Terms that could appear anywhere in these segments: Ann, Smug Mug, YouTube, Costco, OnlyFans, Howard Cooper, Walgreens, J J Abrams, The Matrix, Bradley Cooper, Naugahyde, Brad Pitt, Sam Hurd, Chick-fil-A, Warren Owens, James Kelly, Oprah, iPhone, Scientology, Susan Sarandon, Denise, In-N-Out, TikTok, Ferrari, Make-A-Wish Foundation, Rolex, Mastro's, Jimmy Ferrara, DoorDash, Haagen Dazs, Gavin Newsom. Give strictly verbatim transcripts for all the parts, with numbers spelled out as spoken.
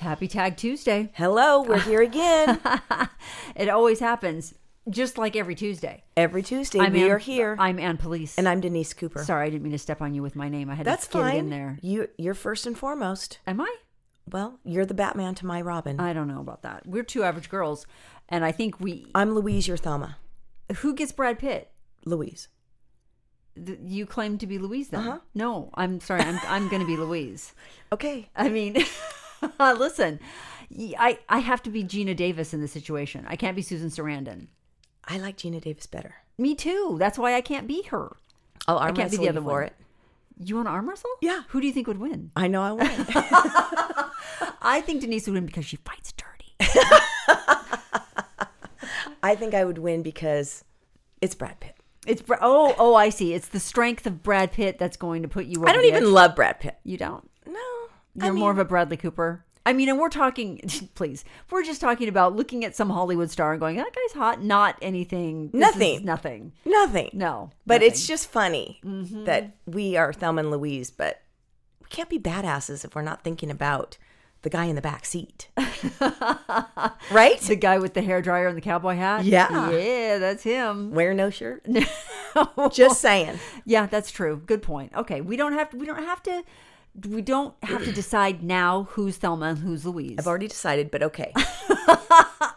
Happy Tag Tuesday. Hello, we're here again. It always happens, just like every Tuesday. Every Tuesday, I'm we Ann, are here. I'm Ann Police. And I'm Denise Cooper. Sorry, I didn't mean to step on you with my name. I had That's to get fine. It in there. You, you're first and foremost. Am I? Well, you're the Batman to my Robin. I don't know about that. We're two average girls, and I think we... I'm Louise, your Thelma. Who gets Brad Pitt? Louise. You claim to be Louise, then? Uh-huh. No, I'm sorry. I'm, I'm going to be Louise. Okay. I mean... Listen, I, I have to be Gina Davis in this situation. I can't be Susan Sarandon. I like Gina Davis better. Me too. That's why I can't be her. I'll arm I can't wrestle be the other you for it. You want to arm wrestle? Yeah. Who do you think would win? I know I would. I think Denise would win because she fights dirty. I think I would win because it's Brad Pitt. It's oh oh I see. It's the strength of Brad Pitt that's going to put you over I don't even edge. Love Brad Pitt. You don't? No. You're I mean, more of a Bradley Cooper. I mean, and we're talking, please, we're just talking about looking at some Hollywood star and going, that guy's hot, not anything. This nothing. Nothing. Nothing. No. But nothing. It's just funny mm-hmm. that we are Thelma and Louise, but we can't be badasses if we're not thinking about the guy in the back seat. Right? The guy with the hairdryer and the cowboy hat? Yeah. Yeah, that's him. Wear no shirt? No. Just saying. Yeah, that's true. Good point. Okay. We don't have to, we don't have to. We don't have to decide now who's Thelma and who's Louise. I've already decided, but okay.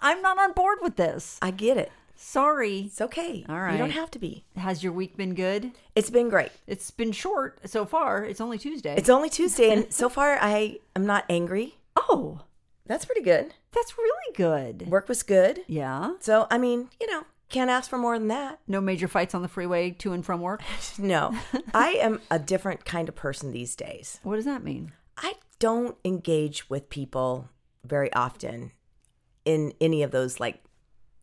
I'm not on board with this. I get it. Sorry. It's okay. All right. You don't have to be. Has your week been good? It's been great. It's been short so far. It's only Tuesday. It's only Tuesday, and so far I am not angry. Oh. That's pretty good. That's really good. Work was good. Yeah. So, I mean, you know, can't ask for more than that. No major fights on the freeway to and from work? No. I am a different kind of person these days. What does that mean? I don't engage with people very often in any of those, like,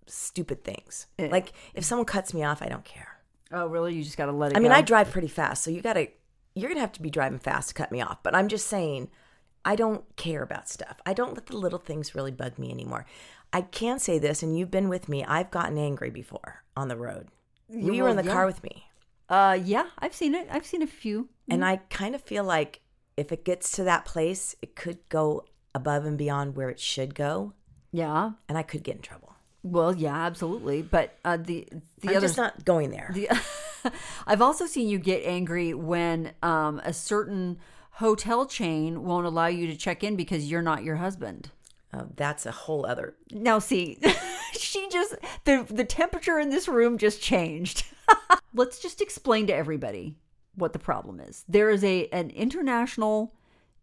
stupid things. It, like, if someone cuts me off, I don't care. Oh, really? You just got to let it I go? I mean, I drive pretty fast, so you got to, you're going to have to be driving fast to cut me off. But I'm just saying, I don't care about stuff. I don't let the little things really bug me anymore. I can say this, and you've been with me. I've gotten angry before on the road. You, you were in the yeah. car with me. Uh, yeah, I've seen it. I've seen a few. Mm-hmm. And I kind of feel like if it gets to that place, it could go above and beyond where it should go. Yeah. And I could get in trouble. Well, yeah, absolutely. But uh, the the I'm other, just not going there. The, I've also seen you get angry when um, a certain hotel chain won't allow you to check in because you're not your husband. Oh, that's a whole other... Now, see, she just... The, the temperature in this room just changed. Let's just explain to everybody what the problem is. There is a an international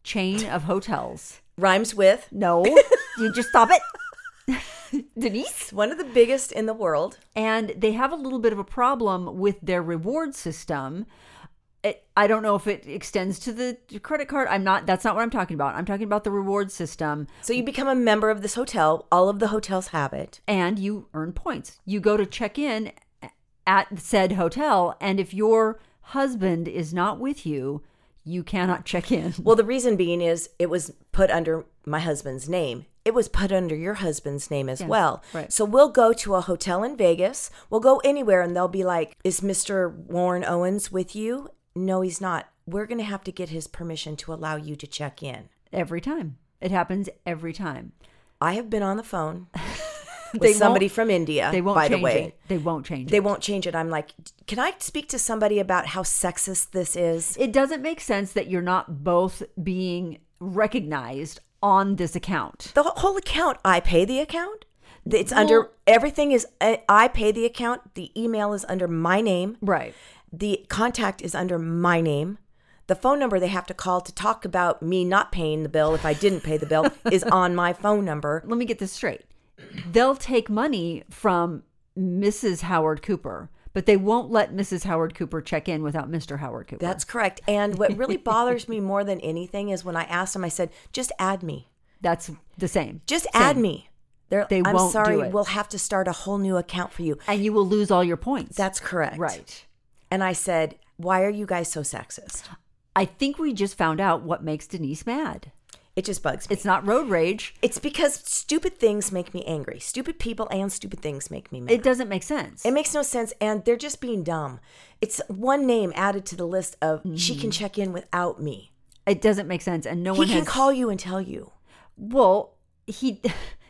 chain of hotels. Rhymes with... No. You just stop it. Denise? One of the biggest in the world. And they have a little bit of a problem with their reward system. It, I don't know if it extends to the credit card. I'm not, that's not what I'm talking about. I'm talking about the reward system. So you become a member of this hotel. All of the hotels have it. And you earn points. You go to check in at said hotel. And if your husband is not with you, you cannot check in. Well, the reason being is it was put under my husband's name. It was put under your husband's name as yeah, well. Right. So we'll go to a hotel in Vegas. We'll go anywhere and they'll be like, is Mister Warren Owens with you? No, he's not. We're going to have to get his permission to allow you to check in. Every time. It happens every time. I have been on the phone with somebody from India, they won't by change the way. It. They won't change it. They won't change it. I'm like, can I speak to somebody about how sexist this is? It doesn't make sense that you're not both being recognized on this account. The whole account. I pay the account. It's well, under, everything is, I pay the account. The email is under my name. Right. The contact is under my name. The phone number they have to call to talk about me not paying the bill if I didn't pay the bill is on my phone number. Let me get this straight. They'll take money from Missus Howard Cooper, But they won't let Missus Howard Cooper check in without Mister Howard Cooper. That's correct. And what really bothers me more than anything is when I asked him, I said, just add me. That's the same. Just same. add me. They're, they I'm won't sorry, do it. We'll have to start a whole new account for you. And you will lose all your points. That's correct. Right. And I said, why are you guys so sexist? I think we just found out what makes Denise mad. It just bugs me. It's not road rage. It's because stupid things make me angry. Stupid people and stupid things make me mad. It doesn't make sense. It makes no sense. And they're just being dumb. It's one name added to the list of mm. she can check in without me. It doesn't make sense. And no he one has. He can call you and tell you. Well, he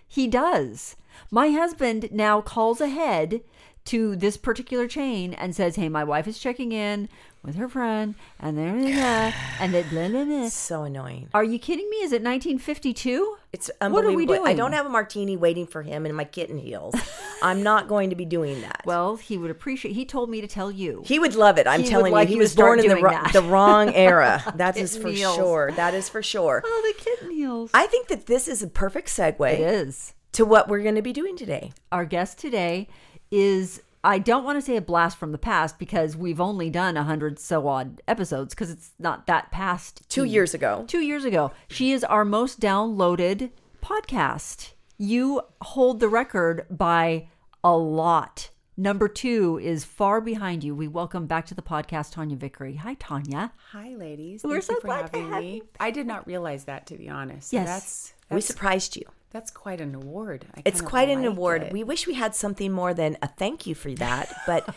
he does. My husband now calls ahead to this particular chain and says, hey, my wife is checking in with her friend, and there, and it, blah, blah, blah. So annoying. Are you kidding me? Is it nineteen fifty-two? It's unbelievable. What are we doing? I don't have a martini waiting for him in my kitten heels. I'm not going to be doing that. Well, he would appreciate. He told me to tell you. He would love it. I'm he telling like you, he was born in the, ro- the wrong era. That is for heels. sure. That is for sure. Oh, the kitten heels. I think that this is a perfect segue. It is to what we're going to be doing today. Our guest today is. I don't want to say a blast from the past because we've only done a hundred so odd episodes because it's not that past. Two years ago. Two years ago. She is our most downloaded podcast. You hold the record by a lot. Number two is far behind you. We welcome back to the podcast Tawnya Vickery. Hi, Tawnya. Hi, ladies. We're Thank so you for glad having to have me. You. I did not realize that, to be honest. Yes. That's, that's... We surprised you. That's quite an award. I it's quite like an award. It. We wish we had something more than a thank you for that, but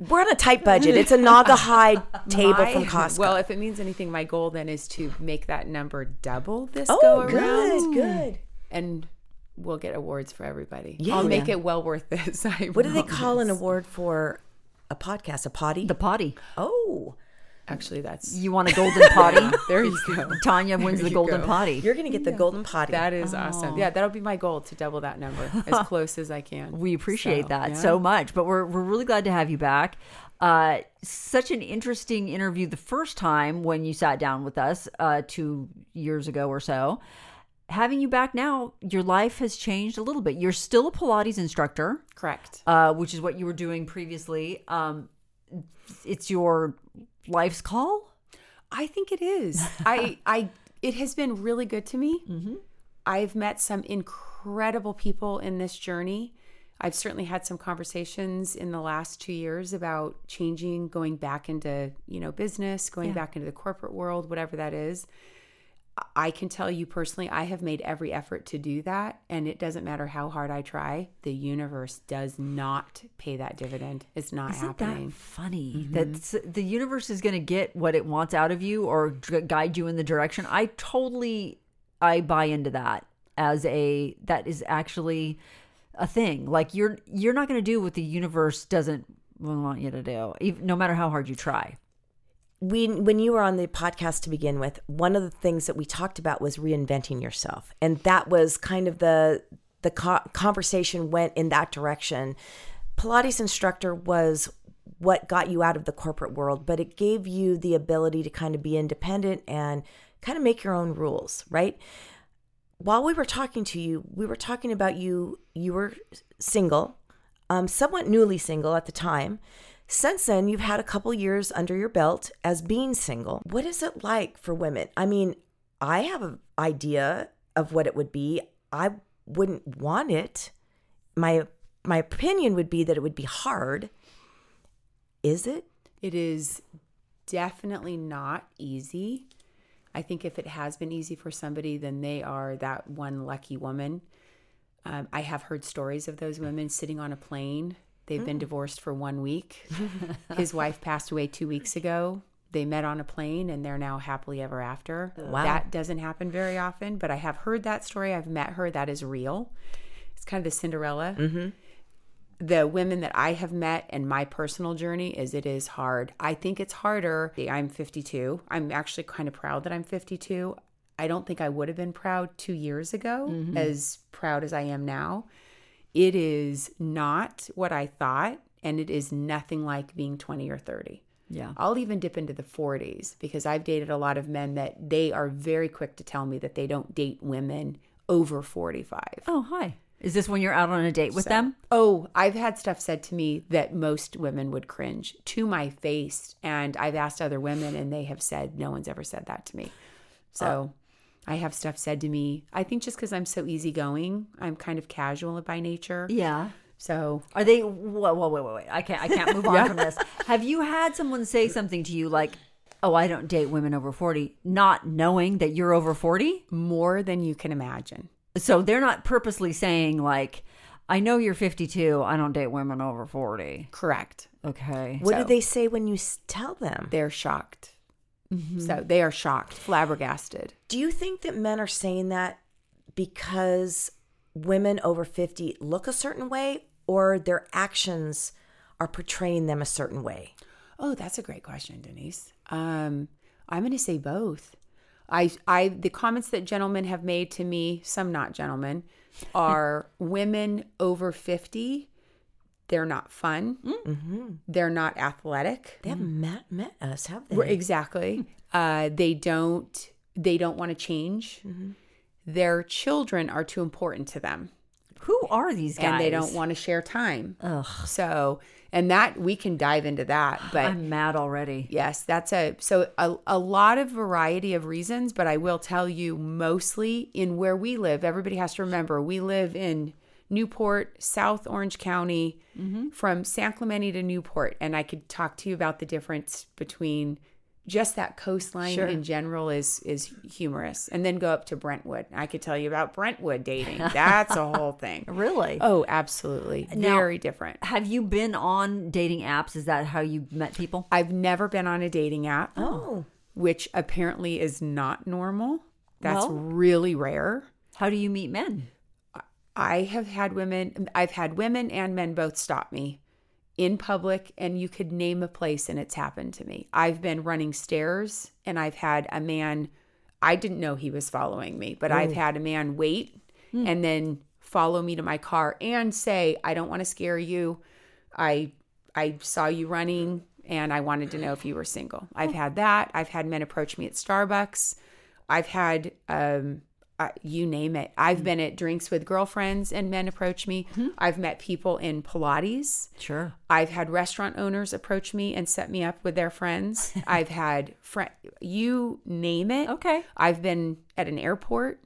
we're on a tight budget. It's a Naugahyde table my, from Costco. Well, if it means anything, my goal then is to make that number double this oh, go around. Oh, good, good. And we'll get awards for everybody. Yeah, I'll yeah. make it well worth this. I what do they call this. an award for a podcast? A potty? The potty. Oh. Actually, that's... You want a golden potty? There you go. Tawnya wins the golden go. potty. You're going to get the golden potty. That is oh. awesome. Yeah, that'll be my goal, to double that number as close as I can. We appreciate so, that yeah. so much. But we're we're really glad to have you back. Uh, such an interesting interview the first time when you sat down with us uh, two years ago or so. Having you back now, your life has changed a little bit. You're still a Pilates instructor. Correct. Uh, which is what you were doing previously. Um, it's your... Life's call? I think it is. I, I, it has been really good to me. Mm-hmm. I've met some incredible people in this journey. I've certainly had some conversations in the last two years about changing, going back into, you know, business, going yeah. back into the corporate world, whatever that is. I can tell you personally, I have made every effort to do that. And it doesn't matter how hard I try. The universe does not pay that dividend. It's not Isn't happening. That funny? Mm-hmm. That's, the universe is going to get what it wants out of you or guide you in the direction. I totally, I buy into that as a, that is actually a thing. Like you're, you're not going to do what the universe doesn't want you to do, even, no matter how hard you try. We, when you were on the podcast to begin with, one of the things that we talked about was reinventing yourself. And that was kind of the the co- conversation went in that direction. Pilates instructor was what got you out of the corporate world, but it gave you the ability to kind of be independent and kind of make your own rules, right? While we were talking to you, we were talking about you, you were single, um, somewhat newly single at the time. Since then, you've had a couple years under your belt as being single. What is it like for women? I mean, I have an idea of what it would be. I wouldn't want it. My my opinion would be that it would be hard. Is it? It is definitely not easy. I think if it has been easy for somebody, then they are that one lucky woman. Um, I have heard stories of those women sitting on a plane. They've been divorced for one week. His wife passed away two weeks ago. They met on a plane and they're now happily ever after. Wow. That doesn't happen very often, but I have heard that story. I've met her. That is real. It's kind of the Cinderella. Mm-hmm. The women that I have met and my personal journey is it is hard. I think it's harder. I'm fifty-two. I'm actually kind of proud that I'm fifty-two. I don't think I would have been proud two years ago, mm-hmm. as proud as I am now. It is not what I thought, and it is nothing like being twenty or thirty. Yeah. I'll even dip into the forties because I've dated a lot of men that they are very quick to tell me that they don't date women over forty-five. Oh, hi. Is this when you're out on a date with so, them? Oh, I've had stuff said to me that most women would cringe to my face. And I've asked other women and they have said, no one's ever said that to me. So uh, I have stuff said to me. I think just because I'm so easygoing, I'm kind of casual by nature. Yeah. So are they, whoa, whoa, wait, wait, wait. I can't, I can't move on yeah. from this. Have you had someone say something to you like, oh, I don't date women over forty, not knowing that you're over forty? More than you can imagine. So they're not purposely saying like, I know you're fifty-two, I don't date women over forty. Correct. Okay. What so, do they say when you tell them? They're shocked. Mm-hmm. So they are shocked, flabbergasted. Do you think that men are saying that because women over fifty look a certain way or their actions are portraying them a certain way? Oh, that's a great question, Denise. Um, I'm going to say both. I, I, the comments that gentlemen have made to me, some not gentlemen, are women over fifty. They're not fun. Mm-hmm. They're not athletic. They haven't met, met us, have they? Exactly. Uh, they don't. They don't want to change. Mm-hmm. Their children are too important to them. Who are these guys? And they don't want to share time. Ugh. So, and that, we can dive into that. But I'm mad already. Yes, that's a, so a, a lot of variety of reasons, but I will tell you mostly in where we live, everybody has to remember, we live in Newport, South Orange County, mm-hmm. from San Clemente to Newport. And I could talk to you about the difference between just that coastline sure. in general is is humorous. And then go up to Brentwood. I could tell you about Brentwood dating. That's a whole thing. Really? Oh, absolutely. Now, very different. Have you been on dating apps? Is that how you met people? I've never been on a dating app. Oh. Which apparently is not normal. That's well, really rare. How do you meet men? I have had women, I've had women and men both stop me in public, and you could name a place and it's happened to me. I've been running stairs and I've had a man, I didn't know he was following me, but Ooh. I've had a man wait mm. and then follow me to my car and say, I don't want to scare you. I I saw you running and I wanted to know if you were single. I've had that. I've had men approach me at Starbucks. I've had, um, uh, you name it. I've mm. been at drinks with girlfriends and men approach me. Mm-hmm. I've met people in Pilates. Sure. I've had restaurant owners approach me and set me up with their friends. I've had friend, you name it. Okay. I've been at an airport.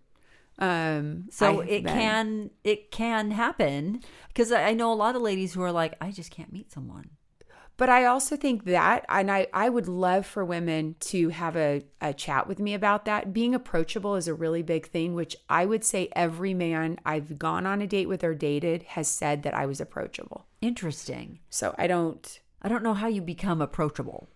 Um, so I've it been. can, it can happen because I know a lot of ladies who are like, I just can't meet someone. But I also think that, and I, I would love for women to have a, a chat with me about that. Being approachable is a really big thing, which I would say every man I've gone on a date with or dated has said that I was approachable. Interesting. So I don't... I don't know how you become approachable.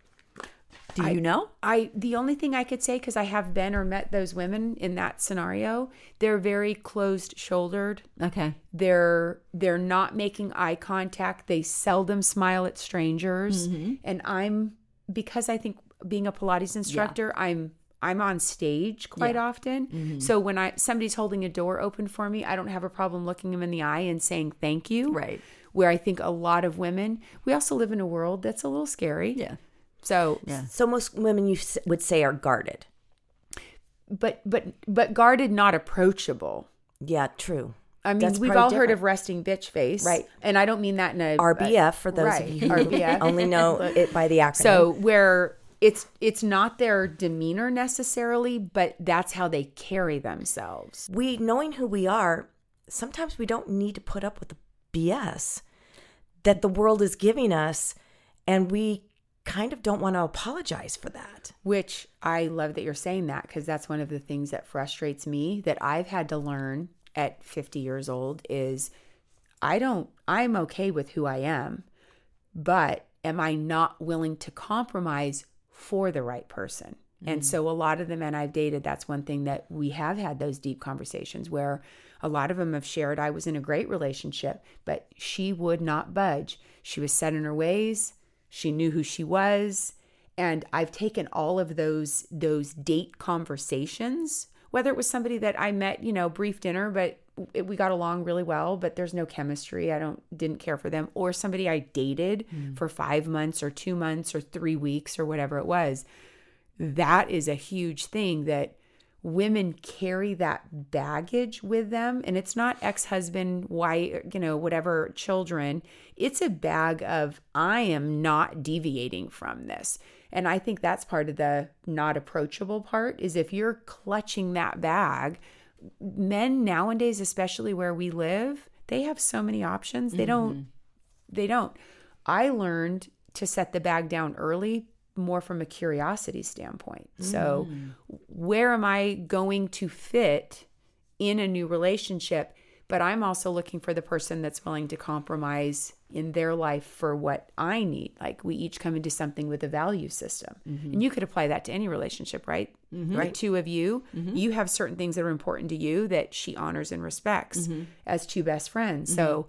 Do I, you know? I the only thing I could say, because I have been or met those women in that scenario, they're very closed-shouldered. Okay. They're they're not making eye contact. They seldom smile at strangers. Mm-hmm. And I'm because I think being a Pilates instructor, yeah. I'm I'm on stage quite yeah. often. Mm-hmm. So when I somebody's holding a door open for me, I don't have a problem looking them in the eye and saying thank you. Right. Where I think a lot of women, we also live in a world that's a little scary. Yeah. So, yeah. so most women you would say are guarded, but but but guarded, not approachable. Yeah, true. I mean, That's we've all different. heard of resting bitch face, right? And I don't mean that in a R B F uh, for those right. of you who only know it by the acronym. So where. It's it's not their demeanor necessarily, but that's how they carry themselves. We, knowing who we are, sometimes we don't need to put up with the B S that the world is giving us, and we kind of don't want to apologize for that. Which I love that you're saying that, because that's one of the things that frustrates me that I've had to learn at fifty years old is I don't, I'm okay with who I am, but am I not willing to compromise for the right person? Mm-hmm. And so a lot of the men I've dated, that's one thing that we have had those deep conversations where a lot of them have shared, I was in a great relationship, but she would not budge. She was set in her ways. She knew who she was. And I've taken all of those those date conversations, whether it was somebody that I met, you know, brief dinner, but it, we got along really well, but there's no chemistry. I don't didn't care for them. Or somebody I dated mm. for five months or two months or three weeks or whatever it was. That is a huge thing that women carry that baggage with them. And it's not ex-husband, wife, you know, whatever, children. It's a bag of, I am not deviating from this. And I think that's part of the not approachable part, is if you're clutching that bag, men nowadays, especially where we live, they have so many options. They mm-hmm. don't, they don't. I learned to set the bag down early, more from a curiosity standpoint. Mm. So where am I going to fit in a new relationship? But I'm also looking for the person that's willing to compromise in their life for what I need. Like, we each come into something with a value system. Mm-hmm. And you could apply that to any relationship, right? Mm-hmm. Right. The two of you, mm-hmm. you have certain things that are important to you that she honors and respects mm-hmm. as two best friends. Mm-hmm. So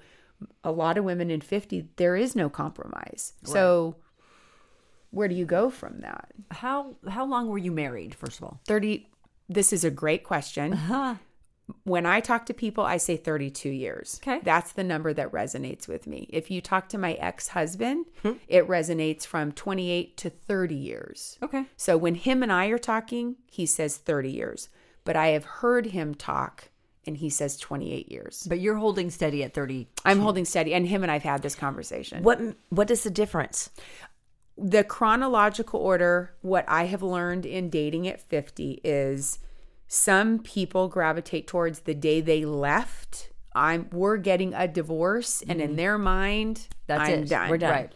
a lot of women in fifty, there is no compromise. Right. So where do you go from that? How how long were you married, first of all? thirty. This is a great question. Uh-huh. When I talk to people, I say thirty-two years. Okay. That's the number that resonates with me. If you talk to my ex-husband, hmm. it resonates from twenty-eight to thirty years. Okay. So when him and I are talking, he says thirty years. But I have heard him talk, and he says twenty-eight years. But you're holding steady at thirty. I'm holding steady. And him and I've had this conversation. What What is the difference? The chronological order, what I have learned in dating at fifty is some people gravitate towards the day they left. I'm we're getting a divorce, and mm-hmm. in their mind, that's I'm it. Done. We're done. Right.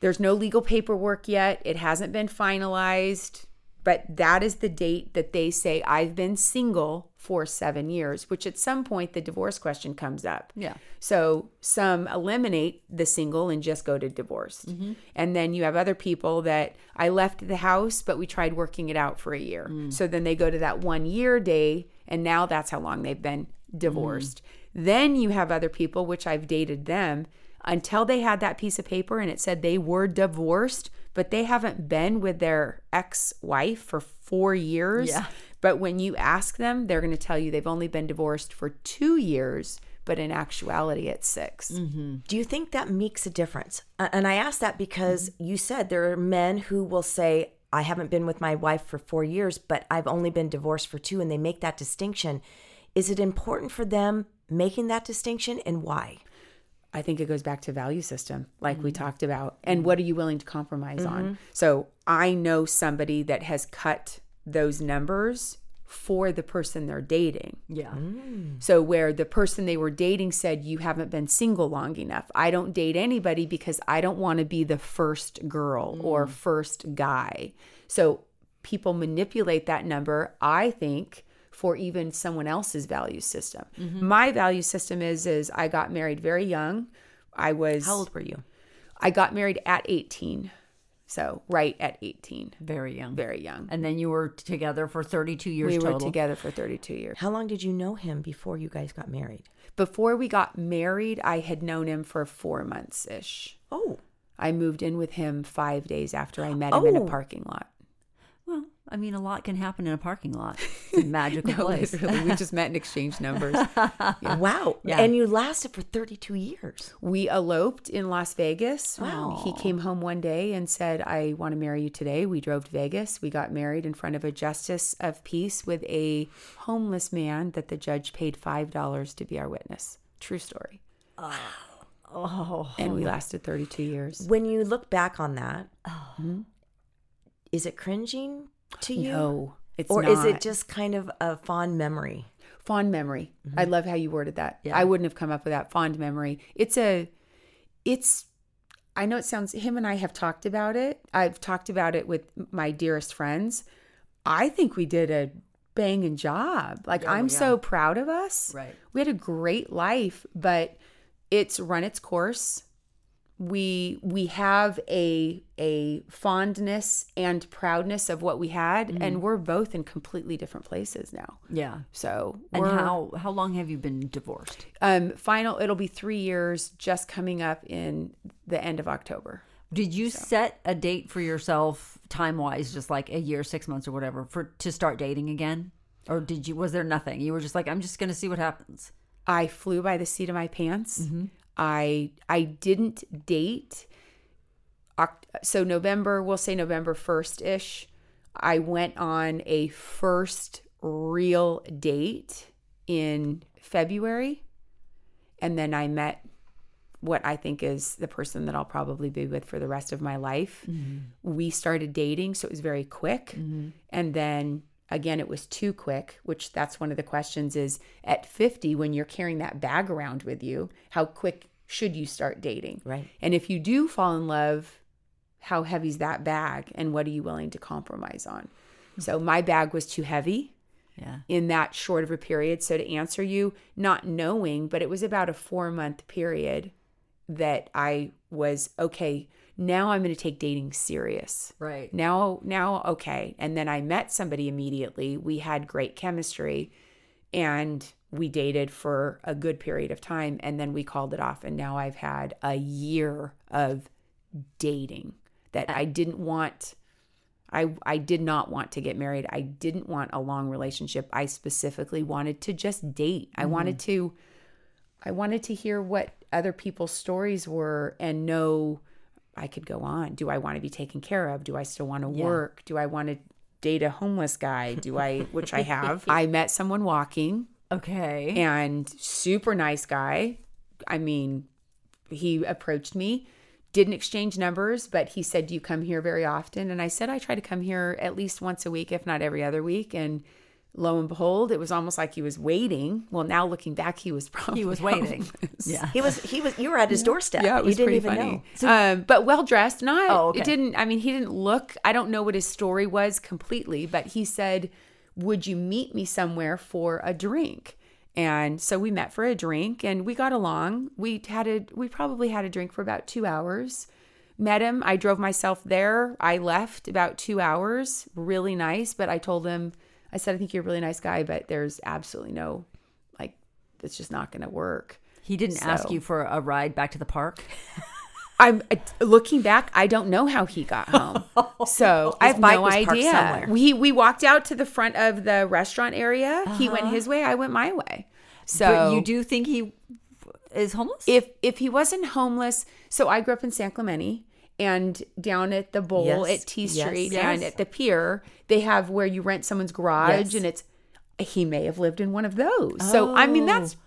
There's no legal paperwork yet. It hasn't been finalized, but that is the date that they say, I've been single for seven years, which at some point the divorce question comes up. Yeah. So some eliminate the single and just go to divorced. Mm-hmm. And then you have other people that I left the house, but we tried working it out for a year. Mm. So then they go to that one year day, and now that's how long they've been divorced. Mm. Then you have other people, which I've dated them, until they had that piece of paper and it said they were divorced, but they haven't been with their ex-wife for four years. Yeah. But when you ask them, they're going to tell you they've only been divorced for two years, but in actuality, it's six. Mm-hmm. Do you think that makes a difference? And I ask that because mm-hmm. you said there are men who will say, I haven't been with my wife for four years, but I've only been divorced for two, and they make that distinction. Is it important for them making that distinction, and why? I think it goes back to value system, like mm-hmm. we talked about. And what are you willing to compromise mm-hmm. on? So I know somebody that has cut those numbers for the person they're dating. Yeah. Mm. So where the person they were dating said, you haven't been single long enough. I don't date anybody because I don't want to be the first girl mm. or first guy. So people manipulate that number, I think, for even someone else's value system. Mm-hmm. My value system is, is I got married very young. I was... How old were you? I got married at eighteen. So right at eighteen. Very young. Very young. And then you were together for thirty-two years we total. We were together for thirty-two years. How long did you know him before you guys got married? Before we got married, I had known him for four months-ish. Oh. I moved in with him five days after I met him oh. in a parking lot. Well, I mean, a lot can happen in a parking lot. It's a magical no, place. Literally. We just met and exchanged numbers. Yeah. Wow. Yeah. And you lasted for thirty-two years. We eloped in Las Vegas. Wow. He came home one day and said, I want to marry you today. We drove to Vegas. We got married in front of a justice of peace with a homeless man that the judge paid five dollars to be our witness. True story. Oh. oh. And we lasted thirty-two years. When you look back on that, oh. mm-hmm. is it cringing to you? No, it's or not. Or is it just kind of a fond memory? Fond memory. Mm-hmm. I love how you worded that. Yeah. I wouldn't have come up with that. Fond memory. It's a, it's, I know it sounds, him and I have talked about it. I've talked about it with my dearest friends. I think we did a banging job. Like yeah, I'm yeah. so proud of us. Right. We had a great life, but it's run its course. We we have a a fondness and proudness of what we had, mm-hmm. and we're both in completely different places now. Yeah. So, and we're, how how long have you been divorced? Um, final, it'll be three years, just coming up in the end of October. Did you so. set a date for yourself, time wise, just like a year, six months, or whatever, for to start dating again, or did you? Was there nothing? You were just like, I'm just going to see what happens. I flew by the seat of my pants. Mm-hmm. I I didn't date, so November, we'll say November first-ish, I went on a first real date in February. And then I met what I think is the person that I'll probably be with for the rest of my life. Mm-hmm. We started dating, so it was very quick. Mm-hmm. And then again, it was too quick, which that's one of the questions is at fifty, when you're carrying that bag around with you, how quick should you start dating? Right. And if you do fall in love, how heavy's that bag and what are you willing to compromise on? Mm-hmm. So my bag was too heavy. Yeah. In that short of a period. So to answer you, not knowing, but it was about a four month period that I was, okay, now I'm going to take dating serious. Right. Now, now, okay. And then I met somebody immediately. We had great chemistry and we dated for a good period of time and then we called it off. And now I've had a year of dating that I didn't want. I, I did not want to get married. I didn't want a long relationship. I specifically wanted to just date. Mm-hmm. I wanted to, I wanted to hear what other people's stories were and know I could go on. Do I want to be taken care of? Do I still want to yeah. work? Do I want to date a homeless guy? Do I, which I have. I met someone walking. Okay. And super nice guy. I mean, he approached me. Didn't exchange numbers, but he said, do you come here very often? And I said, I try to come here at least once a week, if not every other week. And lo and behold, it was almost like he was waiting. Well, now looking back, he was probably he was waiting. Yeah, he was. He was. You were at his yeah. doorstep. Yeah, it was you didn't pretty even funny. Know. So, um, but well dressed. Not. Oh, okay. It didn't. I mean, he didn't look. I don't know what his story was completely, but he said, "Would you meet me somewhere for a drink?" And so we met for a drink and we got along. We had a, we probably had a drink for about two hours. Met him. I drove myself there. I left about two hours. Really nice. But I told him, I said, I think you're a really nice guy, but there's absolutely no, like, it's just not going to work. He didn't so, ask you for a ride back to the park? I'm looking back. I don't know how he got home. So I have no idea. We we walked out to the front of the restaurant area. Uh-huh. He went his way. I went my way. So but you do think he is homeless? If if he wasn't homeless, so I grew up in San Clemente and down at the bowl yes. at T Street yes. and yes. at the pier, they have where you rent someone's garage yes. and it's he may have lived in one of those. Oh. So I mean that's.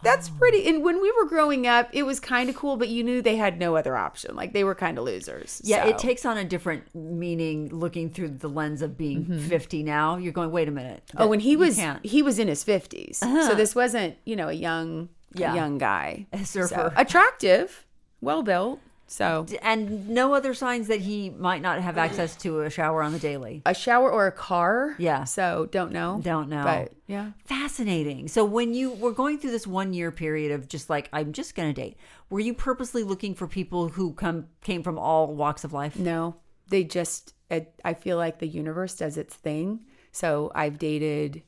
That's pretty. And when we were growing up, it was kind of cool, but you knew they had no other option. Like they were kind of losers. Yeah, so. It takes on a different meaning looking through the lens of being mm-hmm. fifty now. You're going, wait a minute. Oh, and he was can't. he was in his fifties. Uh-huh. So this wasn't, you know, a young yeah. young guy. A surfer. So, attractive, well built. So and no other signs that he might not have access to a shower on the daily. A shower or a car? Yeah. So don't know. Don't know. But yeah. Fascinating. So when you were going through this one year period of just like, I'm just going to date, were you purposely looking for people who come came from all walks of life? No. They just, I feel like the universe does its thing. So I've dated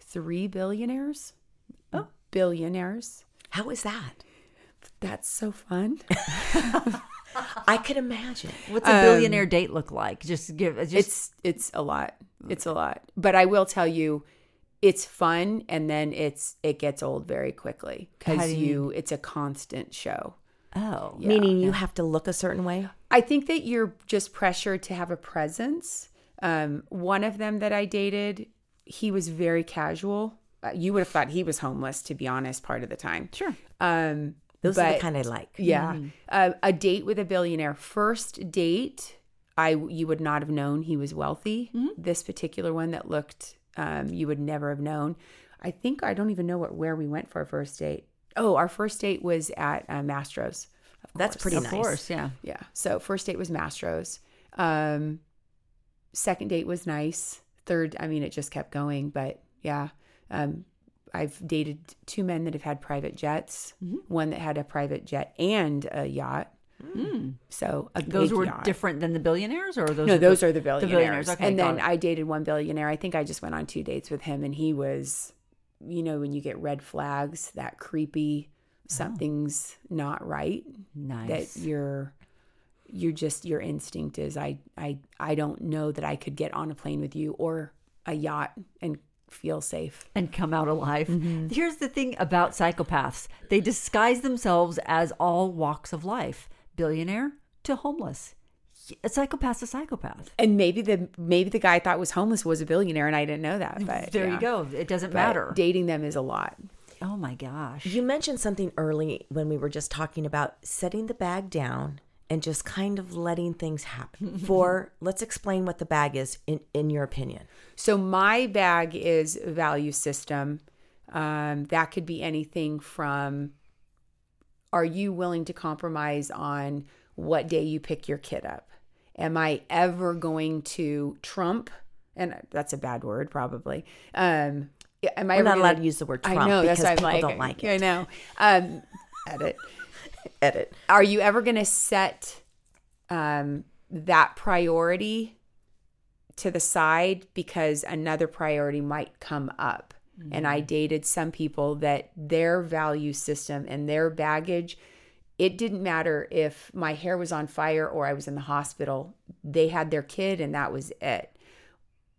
three billionaires. Oh. Billionaires. How is that? That's so fun. I could imagine. What's a billionaire um, date look like? Just give. Just... It's it's a lot. It's a lot. But I will tell you, it's fun, and then it's it gets old very quickly because you, you it's a constant show. Oh, yeah. Meaning you yeah. have to look a certain way. I think that you're just pressured to have a presence. Um, one of them that I dated, he was very casual. Uh, you would have thought he was homeless, to be honest, part of the time. Sure. Um, Those but, are the kind I like. Yeah. Mm. Uh, a date with a billionaire. First date, I you would not have known he was wealthy. Mm-hmm. This particular one that looked, um, you would never have known. I think, I don't even know what where we went for our first date. Oh, our first date was at uh, Mastro's. Of That's course. Pretty of nice. Of course, yeah. Yeah. So first date was Mastro's. Um, second date was nice. Third, I mean, it just kept going. But yeah. Um I've dated two men that have had private jets, mm-hmm. one that had a private jet and a yacht. Mm. So a those were yacht. Different than the billionaires or those? No, are those the, are the billionaires. The billionaires. Okay, and then it. I dated one billionaire. I think I just went on two dates with him and he was, you know, when you get red flags, that creepy, something's oh. not right. Nice. That you're, you're just, your instinct is I, I, I don't know that I could get on a plane with you or a yacht and feel safe and come out alive. Mm-hmm. Here's the thing about psychopaths. They disguise themselves as all walks of life. Billionaire to homeless. A psychopath's a psychopath. And maybe the maybe the guy I thought was homeless was a billionaire and I didn't know that. But there yeah. you go. It doesn't but matter. Dating them is a lot. Oh my gosh. You mentioned something early when we were just talking about setting the bag down and just kind of letting things happen. For let's explain what the bag is in, in your opinion. So my bag is a value system. Um, that could be anything from, are you willing to compromise on what day you pick your kid up? Am I ever going to trump? And that's a bad word, probably. Um, am I We're not allowed gonna, to use the word trump I know, because that's people like, don't like it. I know. Um, edit. Edit. Are you ever going to set um, that priority to the side because another priority might come up? Mm-hmm. And I dated some people that their value system and their baggage, it didn't matter if my hair was on fire or I was in the hospital. They had their kid and that was it.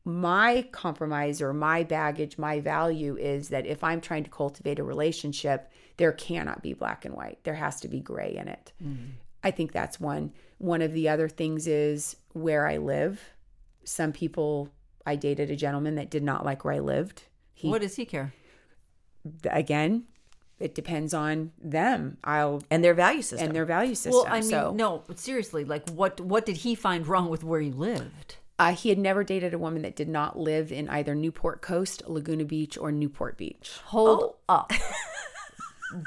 My compromise or my baggage, my value is that if I'm trying to cultivate a relationship, there cannot be black and white. There has to be gray in it. Mm-hmm. I think that's one. One of the other things is where I live. Some people, I dated a gentleman that did not like where I lived. He, what does he care? Again, it depends on them. I'll and their value system and their value system. Well, I mean, so. no, seriously, like what? What did he find wrong with where he lived? Uh, he had never dated a woman that did not live in either Newport Coast, Laguna Beach, or Newport Beach. Hold oh. up.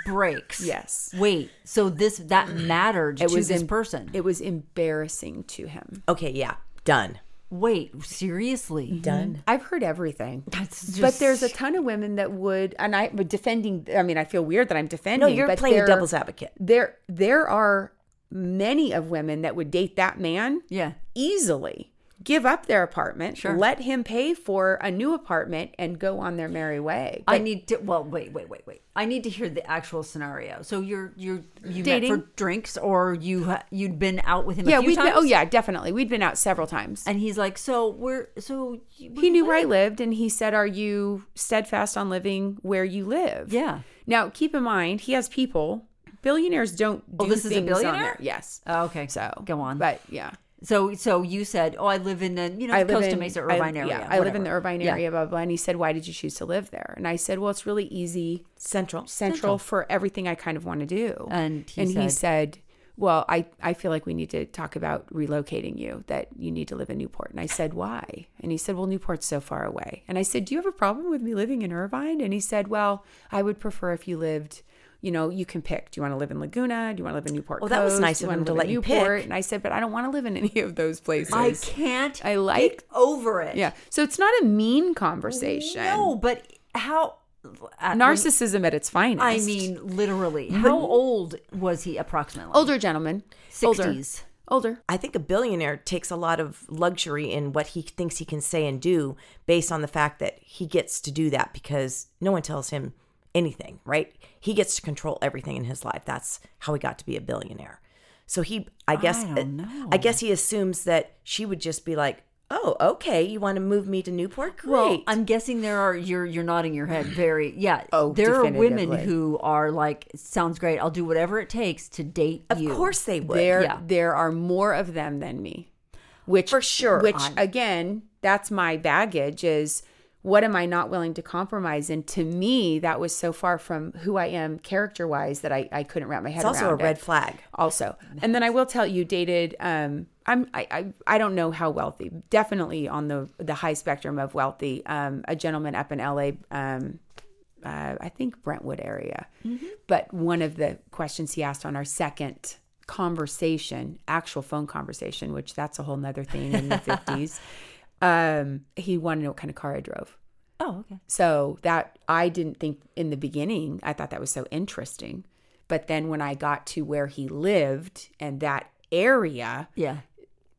Breaks. Yes. Wait. So this that mattered it to was this em- person. It was embarrassing to him. Okay. Yeah. Done. Wait, seriously? Done. I've heard everything. That's just... But there's a ton of women that would, and I defending, I mean, I feel weird that I'm defending. No, you're but playing there, devil's advocate. There there are many of women that would date that man yeah. easily, give up their apartment, sure. let him pay for a new apartment and go on their merry way. But I need to, well, wait, wait, wait, wait. I need to hear the actual scenario. So you're, you're, you dating. Met for drinks or you, you'd been out with him yeah, a few we'd times? Been, oh yeah, definitely. We'd been out several times. And he's like, so we're, so. You, he knew where I lived and he said, are you steadfast on living where you live? Yeah. Now keep in mind, he has people. Billionaires don't do oh, this things is a billionaire? On there. Yes. Oh, okay. So. Go on. But yeah. So so you said, oh, I live in the, you know, the Costa in, Mesa Irvine I, area. Yeah, I live in the Irvine yeah. area, blah, blah, blah. And he said, why did you choose to live there? And I said, well, it's really easy. Central. Central, Central. For everything I kind of want to do. And he, and said, he said, well, I, I feel like we need to talk about relocating you, that you need to live in Newport. And I said, why? And he said, well, Newport's so far away. And I said, do you have a problem with me living in Irvine? And he said, well, I would prefer if you lived... You know, you can pick. Do you want to live in Laguna? Do you want to live in Newport? Well, Coast? That was nice of him to let you pick. And I said, but I don't want to live in any of those places. I can't. I like get over it. Yeah. So it's not a mean conversation. No, but how? I Narcissism mean, at its finest. I mean, literally. How old was he approximately? Older gentleman. sixties. Older. Older. I think a billionaire takes a lot of luxury in what he thinks he can say and do based on the fact that he gets to do that because no one tells him anything, right? He gets to control everything in his life. That's how he got to be a billionaire. So he, I guess, I, don't know. I guess he assumes that she would just be like, "Oh, okay, you want to move me to Newport? Great." Well, I'm guessing there are. You're you're nodding your head. Very, yeah. Oh, there are women who are like, "Sounds great. I'll do whatever it takes to date you." Of course they would. There, yeah. there are more of them than me, which for sure. Which I'm... again, that's my baggage is. What am I not willing to compromise? And to me, that was so far from who I am character-wise that I, I couldn't wrap my head around it. It's also a red flag. Also. And then I will tell you, dated, um, I'm, I, I I don't know how wealthy, definitely on the the high spectrum of wealthy, um, a gentleman up in L A, um, uh, I think Brentwood area. Mm-hmm. But one of the questions he asked on our second conversation, actual phone conversation, which that's a whole nother thing in the fifties. Um, he wanted to know what kind of car I drove. Oh, okay. So that I didn't think in the beginning, I thought that was so interesting. But then when I got to where he lived and that area, yeah,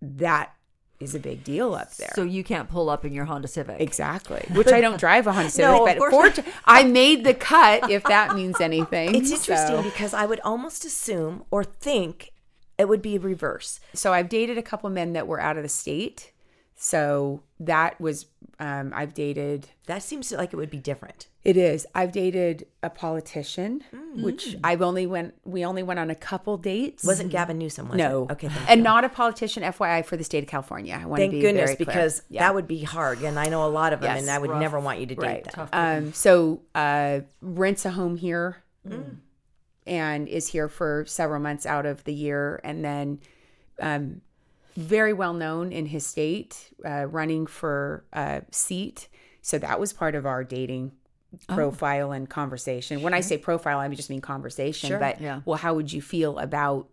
that is a big deal up there. So you can't pull up in your Honda Civic. Exactly. Which I don't drive a Honda Civic, no, but of course I made the cut, if that means anything. It's interesting so. Because I would almost assume or think it would be reverse. So I've dated a couple of men that were out of the state. So that was Um, I've dated... That seems like it would be different. It is. I've dated a politician, mm-hmm. which I've only went... We only went on a couple dates. Wasn't Gavin Newsom, was No. It? Okay, thank And you. Not a politician, F Y I, for the state of California. I want thank to be goodness, very clear. Because yeah. that would be hard. And I know a lot of them, yes, and I would rough. Never want you to date right. them. Um, so uh, rents a home here mm. and is here for several months out of the year. And then... Um, very well known in his state, uh, running for a seat. So that was part of our dating profile oh. and conversation. Sure. When I say profile, I just mean conversation. Sure. But yeah. well, how would you feel about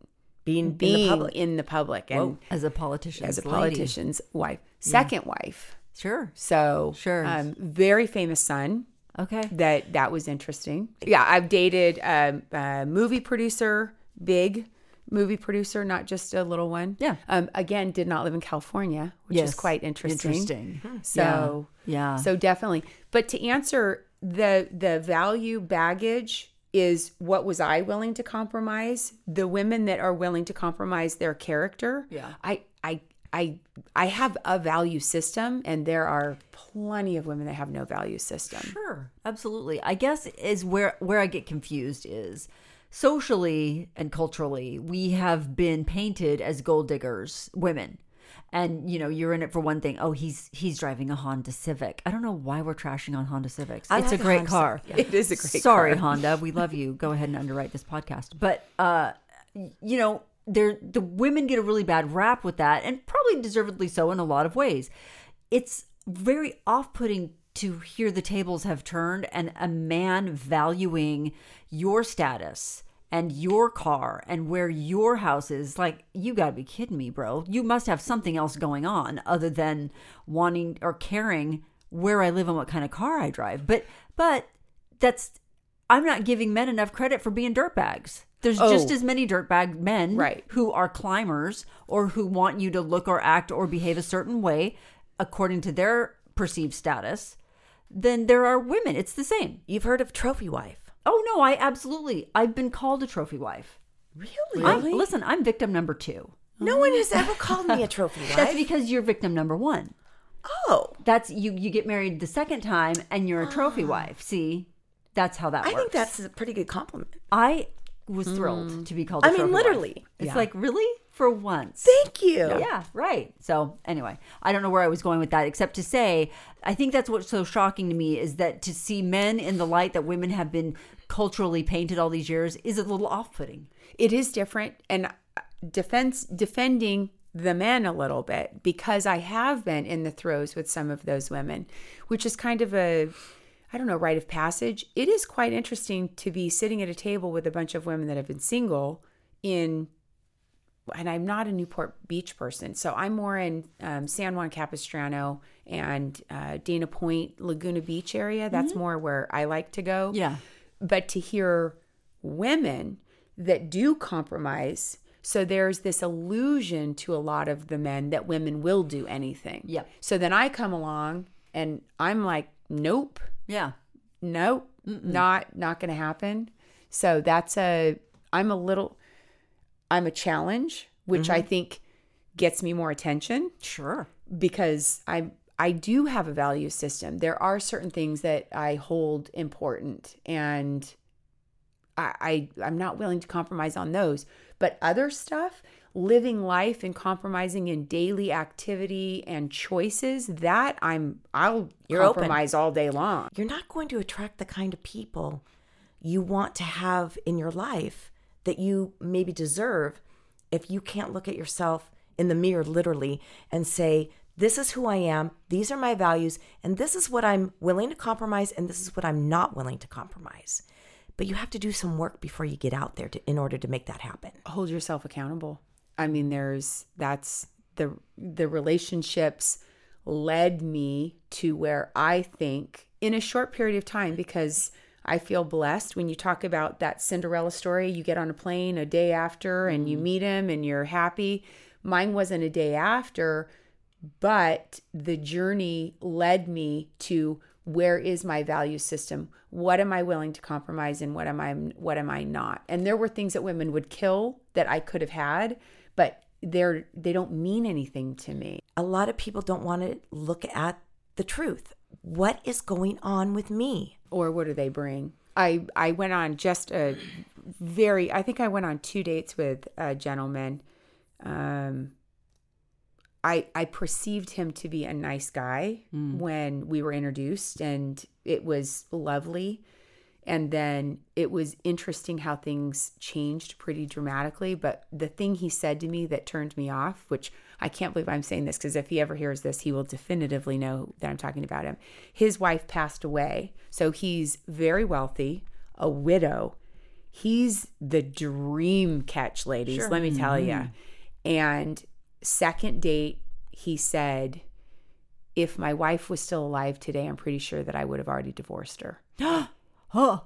being being in the public, in the public and Whoa. as a politician, as a politician's lady. wife, second yeah. wife? Sure. So sure. Um, very famous son. Okay. That that was interesting. Yeah, I've dated um, a movie producer, big. Movie producer, not just a little one. Yeah. Um, again, did not live in California, which yes. is quite interesting. Interesting. So yeah. yeah. So definitely. But to answer the the value baggage is what was I willing to compromise? The women that are willing to compromise their character. Yeah. I I I I have a value system, and there are plenty of women that have no value system. Sure. Absolutely. I guess is where where I get confused is. Socially and culturally, we have been painted as gold diggers, women. And, you know, you're in it for one thing. Oh, he's he's driving a Honda Civic. I don't know why we're trashing on Honda Civics. I it's a great Honda car. Yeah. It is a great Sorry, car. Sorry, Honda. We love you. Go ahead and underwrite this podcast. But, uh, you know, there the women get a really bad rap with that, and probably deservedly so in a lot of ways. It's very off-putting to hear the tables have turned and a man valuing your status and your car and where your house is. Like, you gotta be kidding me, bro. You must have something else going on other than wanting or caring where I live and what kind of car I drive. But but that's I'm not giving men enough credit for being dirtbags. There's oh. just as many dirtbag men right. who are climbers or who want you to look or act or behave a certain way according to their perceived status than there are women. It's the same. You've heard of trophy wife. Oh, no, I absolutely. I've been called a trophy wife. Really? really? I'm, listen, I'm victim number two. No one has ever called me a trophy wife. That's because you're victim number one. Oh. That's you, you get married the second time and you're a trophy oh. wife. See, that's how that works. I think that's a pretty good compliment. I was thrilled mm. to be called a I trophy I mean, literally. Wife. It's yeah. like, really? For once. Thank you. Yeah. yeah, right. So anyway, I don't know where I was going with that, except to say, I think that's what's so shocking to me is that to see men in the light that women have been culturally painted all these years is a little off-putting. It is different. And defense defending the men a little bit, because I have been in the throes with some of those women, which is kind of a... I don't know, rite of passage. It is quite interesting to be sitting at a table with a bunch of women that have been single in, and I'm not a Newport Beach person, so I'm more in um, San Juan Capistrano and uh, Dana Point, Laguna Beach area. That's mm-hmm. more where I like to go. Yeah. But to hear women that do compromise, so there's this illusion to a lot of the men that women will do anything. Yeah. So then I come along and I'm like, nope. Yeah. Nope. Mm-mm. Not not going to happen. So that's a I'm a little I'm a challenge, which mm-hmm. I think gets me more attention. Sure. Because I I do have a value system. There are certain things that I hold important, and I, I I'm not willing to compromise on those. But other stuff, living life and compromising in daily activity and choices, that I'm I'll You're compromise open. all day long. You're not going to attract the kind of people you want to have in your life that you maybe deserve if you can't look at yourself in the mirror literally and say, this is who I am, these are my values, and this is what I'm willing to compromise, and this is what I'm not willing to compromise. But you have to do some work before you get out there to, in order to make that happen. Hold yourself accountable. I mean, there's that's the the relationships led me to where I think in a short period of time, because I feel blessed when you talk about that Cinderella story. You get on a plane a day after and mm-hmm. you meet him and you're happy. Mine wasn't a day after, but the journey led me to where is my value system? What am I willing to compromise, and what am I what am I not? And there were things that women would kill that I could have had, but they're they don't mean anything to me. A lot of people don't want to look at the truth. What is going on with me? Or what do they bring? I, I went on just a very, I think I went on two dates with a gentleman. Um, I, I perceived him to be a nice guy mm. when we were introduced, and it was lovely. And then it was interesting how things changed pretty dramatically. But the thing he said to me that turned me off, which I can't believe I'm saying this because if he ever hears this, he will definitively know that I'm talking about him. His wife passed away. So he's very wealthy, a widow. He's the dream catch, ladies, sure. Let me tell mm-hmm. you. And second date, he said, if my wife was still alive today, I'm pretty sure that I would have already divorced her. Oh,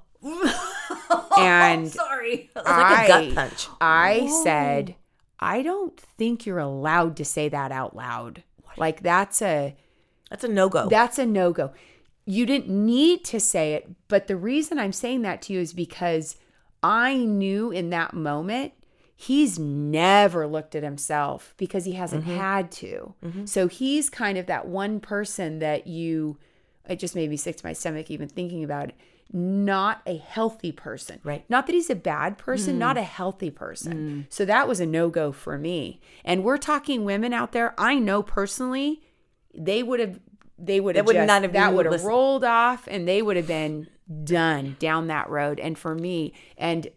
and I'm sorry. That was I, like a gut punch. I Whoa. said, I don't think you're allowed to say that out loud. What? Like that's a that's a no-go. That's a no-go. You didn't need to say it, but the reason I'm saying that to you is because I knew in that moment he's never looked at himself because he hasn't mm-hmm. had to. Mm-hmm. So he's kind of that one person that you it just made me sick to my stomach even thinking about it. Not a healthy person. Right. Not that he's a bad person, mm. not a healthy person. Mm. So that was a no-go for me. And we're talking women out there. I know personally, they would have, they would have, that would not have, that would have rolled off and they would have been done down that road. And for me, and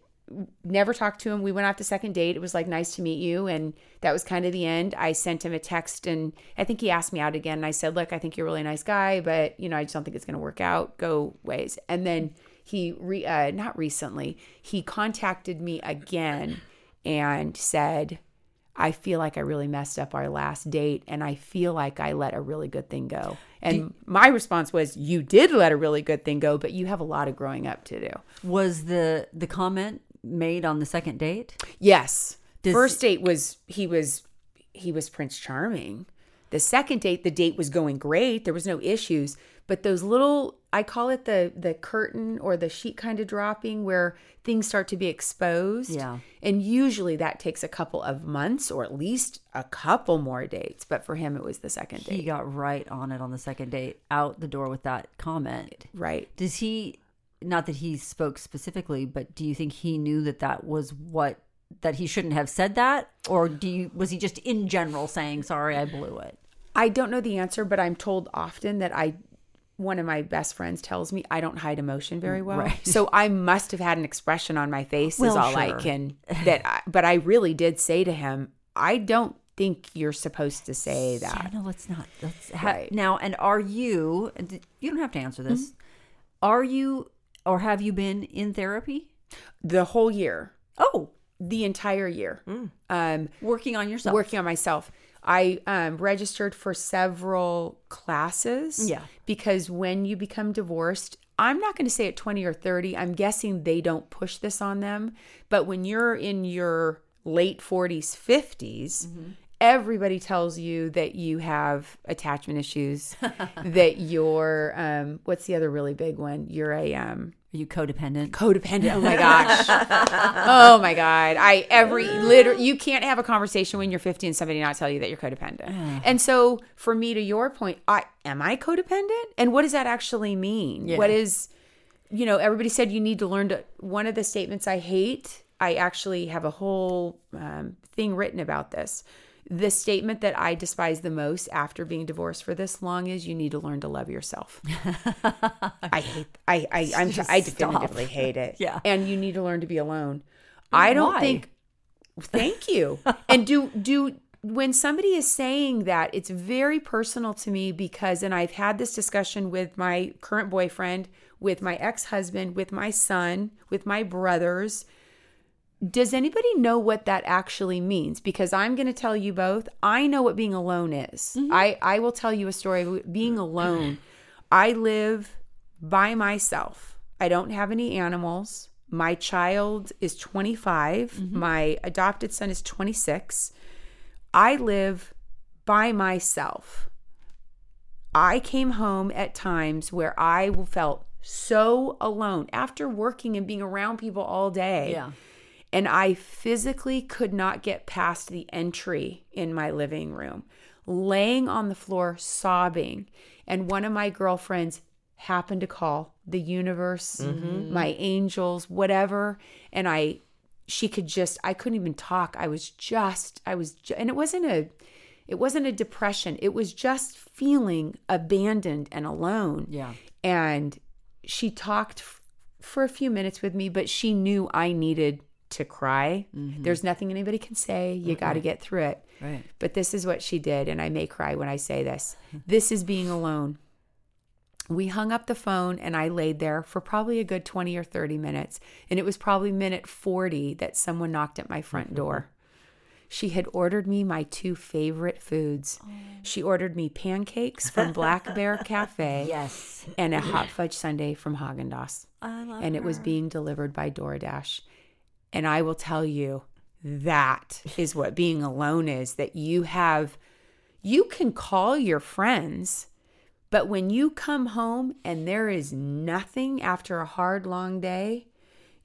never talked to him. We went off the second date. It was like, nice to meet you. And that was kind of the end. I sent him a text and I think he asked me out again. And I said, look, I think you're a really nice guy, but you know, I just don't think it's going to work out. Go ways. And then he, re- uh, not recently, he contacted me again and said, I feel like I really messed up our last date and I feel like I let a really good thing go. And you, my response was, you did let a really good thing go, but you have a lot of growing up to do. Was the, the comment made on the second date? Yes. Does, First date was he was he was Prince Charming. The second date, the date was going great. There was no issues, but those little, I call it the the curtain or the sheet kind of dropping where things start to be exposed. Yeah. And usually that takes a couple of months or at least a couple more dates, but for him it was the second he date. He got right on it on the second date, out the door with that comment. Right. Does he Not that he spoke specifically, but do you think he knew that that was what, that he shouldn't have said that? Or do you, was he just in general saying, sorry, I blew it? I don't know the answer, but I'm told often that I, one of my best friends tells me I don't hide emotion very well. Right. So I must have had an expression on my face well, is all sure. I can, that, I, but I really did say to him, I don't think you're supposed to say that. Yeah, no, let's not. Let's ha- right. Now, and are you, you don't have to answer this. Mm-hmm. Are you, or have you been in therapy? The whole year. Oh. The entire year. Mm. Um, working on yourself. Working on myself. I um, registered for several classes. Yeah. Because when you become divorced, I'm not going to say at twenty or thirty, I'm guessing they don't push this on them. But when you're in your late forties, fifties, mm-hmm. everybody tells you that you have attachment issues, that you're, um, what's the other really big one? You're a... Um, Are you codependent? Codependent. Oh, my gosh. Oh, my God. I every literally, you can't have a conversation when you're fifty and somebody not tell you that you're codependent. And so for me, to your point, I am I codependent? And what does that actually mean? Yeah. What is, you know, everybody said you need to learn to, one of the statements I hate, I actually have a whole um, thing written about this. The statement that I despise the most after being divorced for this long is you need to learn to love yourself. I hate, I, I, I'm, I definitively hate it. Yeah. And you need to learn to be alone. I don't Why? think, thank you. And do, do, when somebody is saying that, it's very personal to me because, and I've had this discussion with my current boyfriend, with my ex-husband, with my son, with my brothers. Does anybody know what that actually means? Because I'm going to tell you both. I know what being alone is. Mm-hmm. I, I will tell you a story of being alone. I live by myself. I don't have any animals. My child is twenty-five. Mm-hmm. My adopted son is twenty-six. I live by myself. I came home at times where I felt so alone after working and being around people all day. Yeah. And I physically could not get past the entry in my living room. laying on the floor sobbing. And one of my girlfriends happened to call the universe, mm-hmm. my angels, whatever. And I, she could just, I couldn't even talk. I was just, I was, ju- and it wasn't a, it wasn't a depression. It was just feeling abandoned and alone. Yeah. And she talked f- for a few minutes with me, but she knew I needed to cry. Mm-hmm. There's nothing anybody can say. You mm-hmm. got to get through it. Right. But this is what she did. And I may cry when I say this. This is being alone. We hung up the phone and I laid there for probably a good twenty or thirty minutes. And it was probably minute forty that someone knocked at my front mm-hmm. door. She had ordered me my two favorite foods. Oh. She ordered me pancakes from Black Bear Cafe yes. and a hot fudge sundae from Haagen Dazs. I love And it her. was being delivered by DoorDash. And I will tell you, that is what being alone is, that you have, you can call your friends, but when you come home and there is nothing after a hard, long day,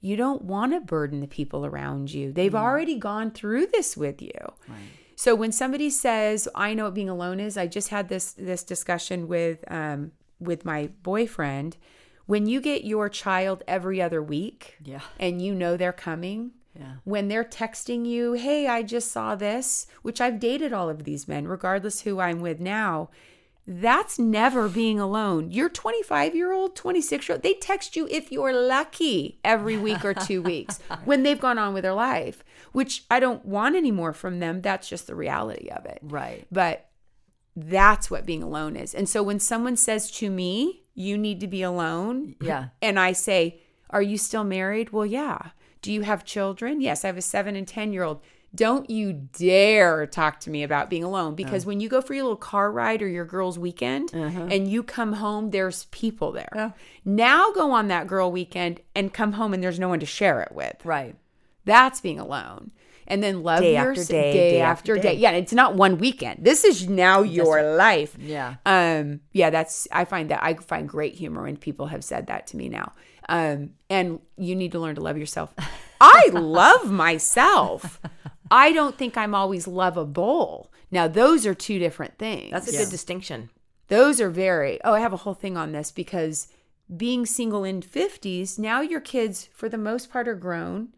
you don't want to burden the people around you. They've yeah. already gone through this with you. Right. So when somebody says, I know what being alone is, I just had this this discussion with um, with my boyfriend. When you get your child every other week yeah. and you know they're coming, yeah. when they're texting you, hey, I just saw this, which I've dated all of these men, regardless who I'm with now, that's never being alone. Your twenty-five-year-old, twenty-six-year-old, they text you if you're lucky every week or two weeks when they've gone on with their life, which I don't want any more from them. That's just the reality of it. Right. But that's what being alone is. And so when someone says to me, you need to be alone, yeah, and I say, are you still married? Well, yeah. Do you have children? Yes, I have a seven and ten-year-old. Don't you dare talk to me about being alone, because uh. when you go for your little car ride or your girls' weekend uh-huh. and you come home, there's people there. Uh. Now go on that girl weekend and come home and there's no one to share it with. Right. That's being alone. And then love day your after day, day, day after day. day. Yeah, it's not one weekend. This is now your that's, life. Yeah. Um, yeah, that's I find that I find great humor when people have said that to me now. Um, and you need to learn to love yourself. I love myself. I don't think I'm always lovable. Now, those are two different things. That's a yeah. good distinction. Those are very, oh, I have a whole thing on this, because being single in fifties, now your kids, for the most part, are grown.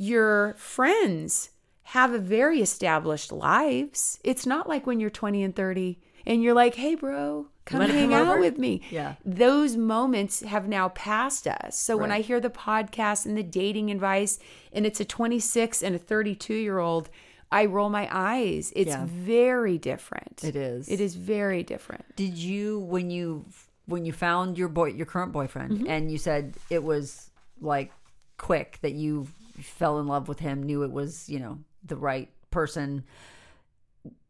Your friends have a very established lives. It's not like when you're twenty and thirty and you're like, hey, bro, come Let hang out over. with me. Yeah. Those moments have now passed us. So right. when I hear the podcast and the dating advice and it's a twenty-six and a thirty-two-year-old, I roll my eyes. It's yeah. very different. It is. It is very different. Did you, when you when you found your boy, your current boyfriend, mm-hmm. and you said it was like quick that you fell in love with him, knew it was, you know, the right person.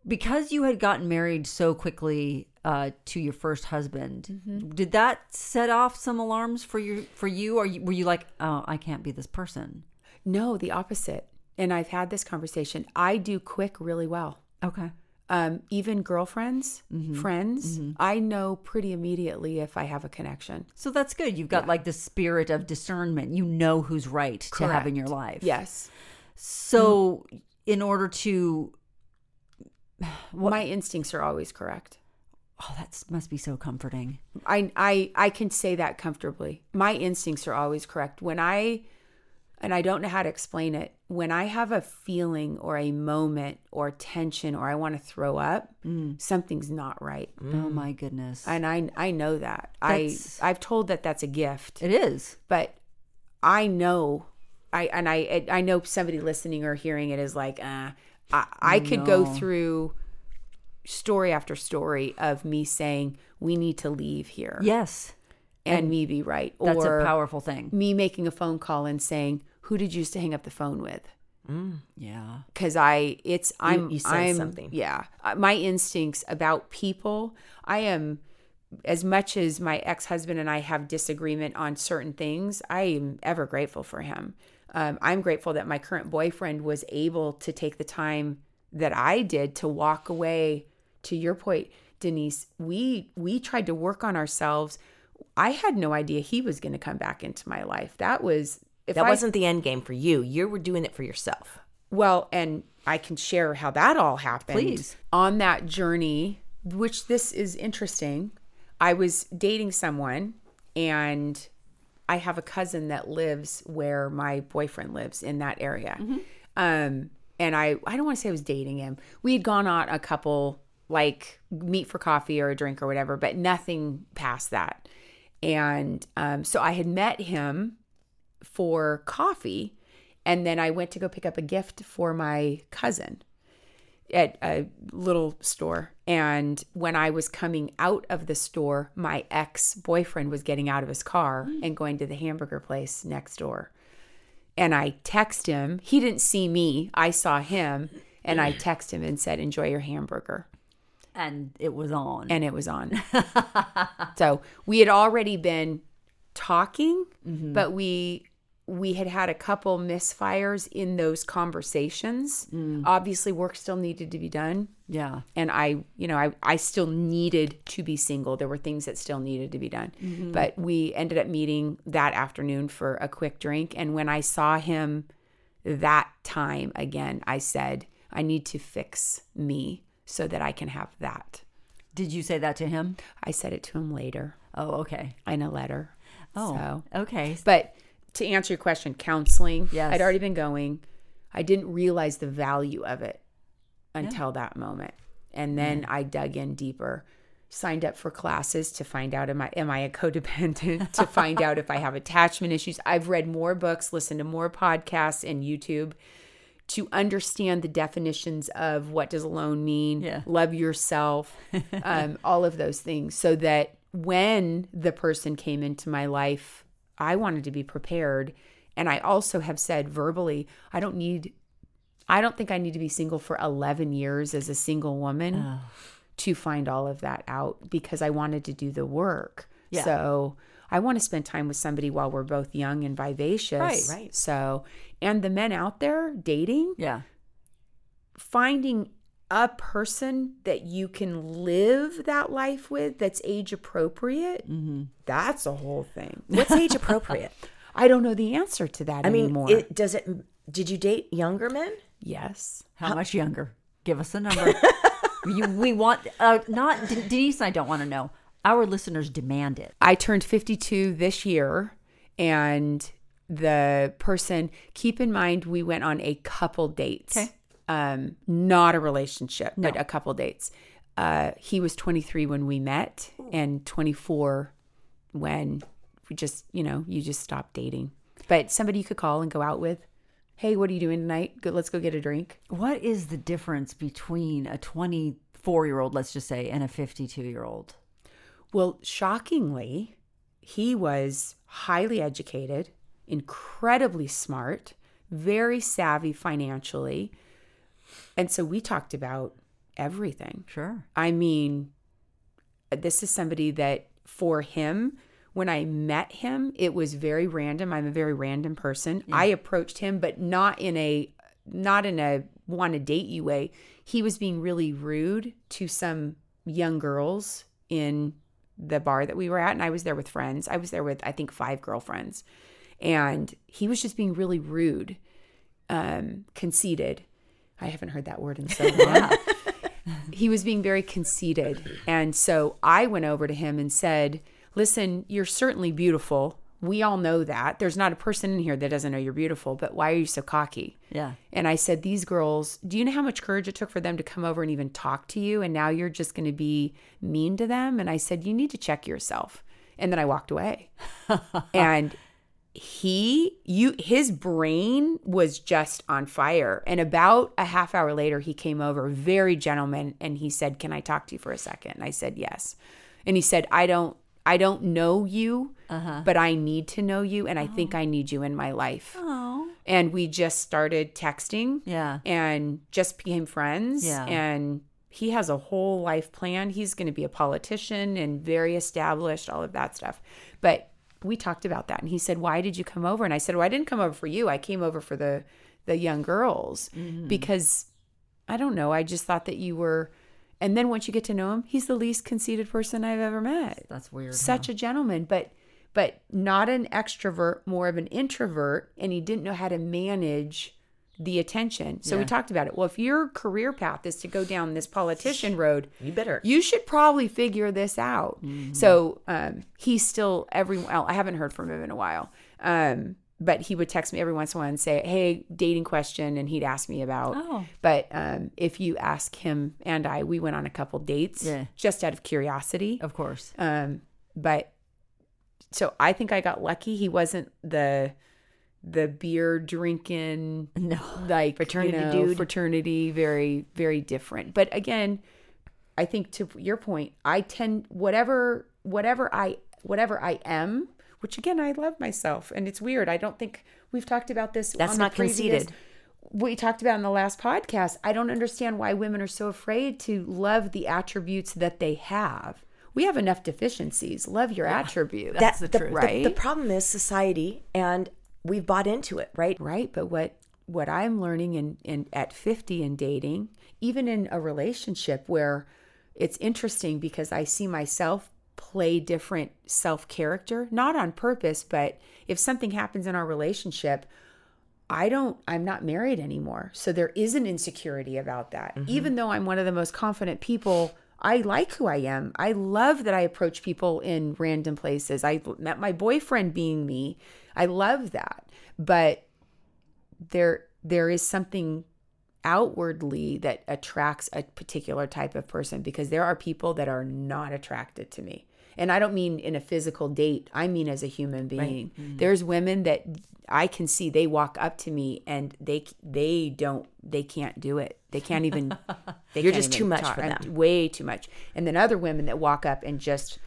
Because you had gotten married so quickly uh, to your first husband, mm-hmm. did that set off some alarms for your for you? Or were you like, oh, I can't be this person? No, the opposite. And I've had this conversation. I do quick really well. Okay. Um, even girlfriends, mm-hmm. friends, mm-hmm. I know pretty immediately if I have a connection. So that's good. You've got yeah. like the spirit of discernment. You know who's right Correct. to have in your life. Yes. So mm-hmm. in order to... What? My instincts are always correct. Oh, that must be so comforting. I, I I can say that comfortably. My instincts are always correct. When I, and I don't know how to explain it, when I have a feeling or a moment or tension or I want to throw up, mm. something's not right. Mm. Oh my goodness. And I I know that. That's... I, I've told that that's a gift. It is. But I know, I and I, I know somebody listening or hearing it is like, uh, I, I could no. go through story after story of me saying, we need to leave here. Yes. And, and me be right. That's or a powerful thing. Me making a phone call and saying, who did you used to hang up the phone with? Mm, yeah. Because I, it's, I'm, you, you I'm, something. yeah. My instincts about people, I am, as much as my ex-husband and I have disagreement on certain things, I am ever grateful for him. Um, I'm grateful that my current boyfriend was able to take the time that I did to walk away. To your point, Denise, we we tried to work on ourselves. I had no idea he was going to come back into my life. That was if that I, wasn't the end game for you. You were doing it for yourself. Well, and I can share how that all happened. Please. On that journey, which this is interesting, I was dating someone, and I have a cousin that lives where my boyfriend lives in that area. Mm-hmm. Um, and I, I don't want to say I was dating him. We had gone on a couple, like, meet for coffee or a drink or whatever, but nothing past that. And um, so I had met him for coffee, and then I went to go pick up a gift for my cousin at a little store. And when I was coming out of the store, my ex-boyfriend was getting out of his car mm. and going to the hamburger place next door. And I text him. He didn't see me. I saw him. And I text him and said, enjoy your hamburger. And it was on. And it was on. So we had already been talking, mm-hmm. but we... we had had a couple misfires in those conversations. Mm. Obviously, work still needed to be done. Yeah. And I, you know, I, I still needed to be single. There were things that still needed to be done. Mm-hmm. But we ended up meeting that afternoon for a quick drink. And when I saw him that time again, I said, I need to fix me so that I can have that. Did you say that to him? I said it to him later. Oh, okay. In a letter. Oh, so. Okay. But... to answer your question, counseling, yes. I'd already been going. I didn't realize the value of it until yeah. that moment. And then yeah. I dug in deeper, signed up for classes to find out, am I, am I a codependent, to find out if I have attachment issues. I've read more books, listened to more podcasts and YouTube to understand the definitions of what does alone mean, yeah. love yourself, um, all of those things, so that when the person came into my life, I wanted to be prepared. And I also have said verbally, I don't need, I don't think I need to be single for eleven years as a single woman oh. to find all of that out, because I wanted to do the work. Yeah. So I want to spend time with somebody while we're both young and vivacious. Right, right. So, and the men out there dating, yeah, finding a person that you can live that life with that's age appropriate, mm-hmm. that's a whole thing. What's age appropriate? I don't know the answer to that I anymore. I mean, it, does it, did you date younger men? Yes. How, How much younger? Give us a number. you, we want, uh, not, Denise and I don't want to know. Our listeners demand it. I turned fifty-two this year, and the person, keep in mind, we went on a couple dates. Okay. Um, not a relationship, no. but a couple dates. Uh, he was twenty-three when we met, and twenty-four when we just, you know, you just stopped dating. But somebody you could call and go out with. Hey, what are you doing tonight? Go, let's go get a drink. What is the difference between a twenty-four-year-old, let's just say, and a fifty-two-year-old? Well, shockingly, he was highly educated, incredibly smart, very savvy financially. And so we talked about everything. Sure. I mean, this is somebody that for him, when I met him, it was very random. I'm a very random person. Yeah. I approached him, but not in a, not in a want to date you way. He was being really rude to some young girls in the bar that we were at. And I was there with friends. I was there with, I think, five girlfriends. And he was just being really rude, um, conceited. I haven't heard that word in so long. He was being very conceited. And so I went over to him and said, listen, you're certainly beautiful. We all know that. There's not a person in here that doesn't know you're beautiful, but why are you so cocky? Yeah. And I said, these girls, do you know how much courage it took for them to come over and even talk to you? And now you're just going to be mean to them? And I said, you need to check yourself. And then I walked away. And He, you, his brain was just on fire. And about a half hour later, he came over, very gentleman, and he said, can I talk to you for a second? And I said, yes. And he said, I don't, I don't know you, uh-huh. but I need to know you. And I oh. think I need you in my life. Oh. And we just started texting yeah. and just became friends. Yeah. And he has a whole life plan. He's going to be a politician and very established, all of that stuff. But we talked about that. And he said, why did you come over? And I said, well, I didn't come over for you. I came over for the, the young girls mm-hmm. because I don't know. I just thought that you were. And then once you get to know him, he's the least conceited person I've ever met. That's weird. Such huh? a gentleman, but, but not an extrovert, more of an introvert. And he didn't know how to manage the attention. So yeah. we talked about it. Well, if your career path is to go down this politician road, you better. You should probably figure this out. Mm-hmm. So um, he's still every. Well, I haven't heard from him in a while. Um, but he would text me every once in a while and say, "Hey, dating question," and he'd ask me about. Oh. But um, if you ask him and I, we went on a couple dates yeah. just out of curiosity, of course. Um, but so I think I got lucky. He wasn't the. The beer drinking, no, like fraternity, you know, dude, fraternity, very, very different. But again, I think to your point, I tend whatever, whatever I, whatever I am. Which again, I love myself, and it's weird. I don't think we've talked about this. That's on not the previous, conceited. We talked about in the last podcast. I don't understand why women are so afraid to love the attributes that they have. We have enough deficiencies. Love your yeah, attributes. That's the, the truth, right? The, the problem is society and. We've bought into it, right? Right. But what what I'm learning in, in at fifty in dating, even in a relationship where it's interesting because I see myself play different self-character, not on purpose, but if something happens in our relationship, I don't, I'm not married anymore. So there is an insecurity about that. Mm-hmm. Even though I'm one of the most confident people, I like who I am. I love that I approach people in random places. I met my boyfriend being me. I love that. But there, there is something outwardly that attracts a particular type of person, because there are people that are not attracted to me. And I don't mean in a physical date. I mean as a human being. Right. Mm-hmm. There's women that I can see, they walk up to me and they they don't, they can't do it. They can't even. They You're can't just even too much talk. for them. I'm way too much. And then other women that walk up and just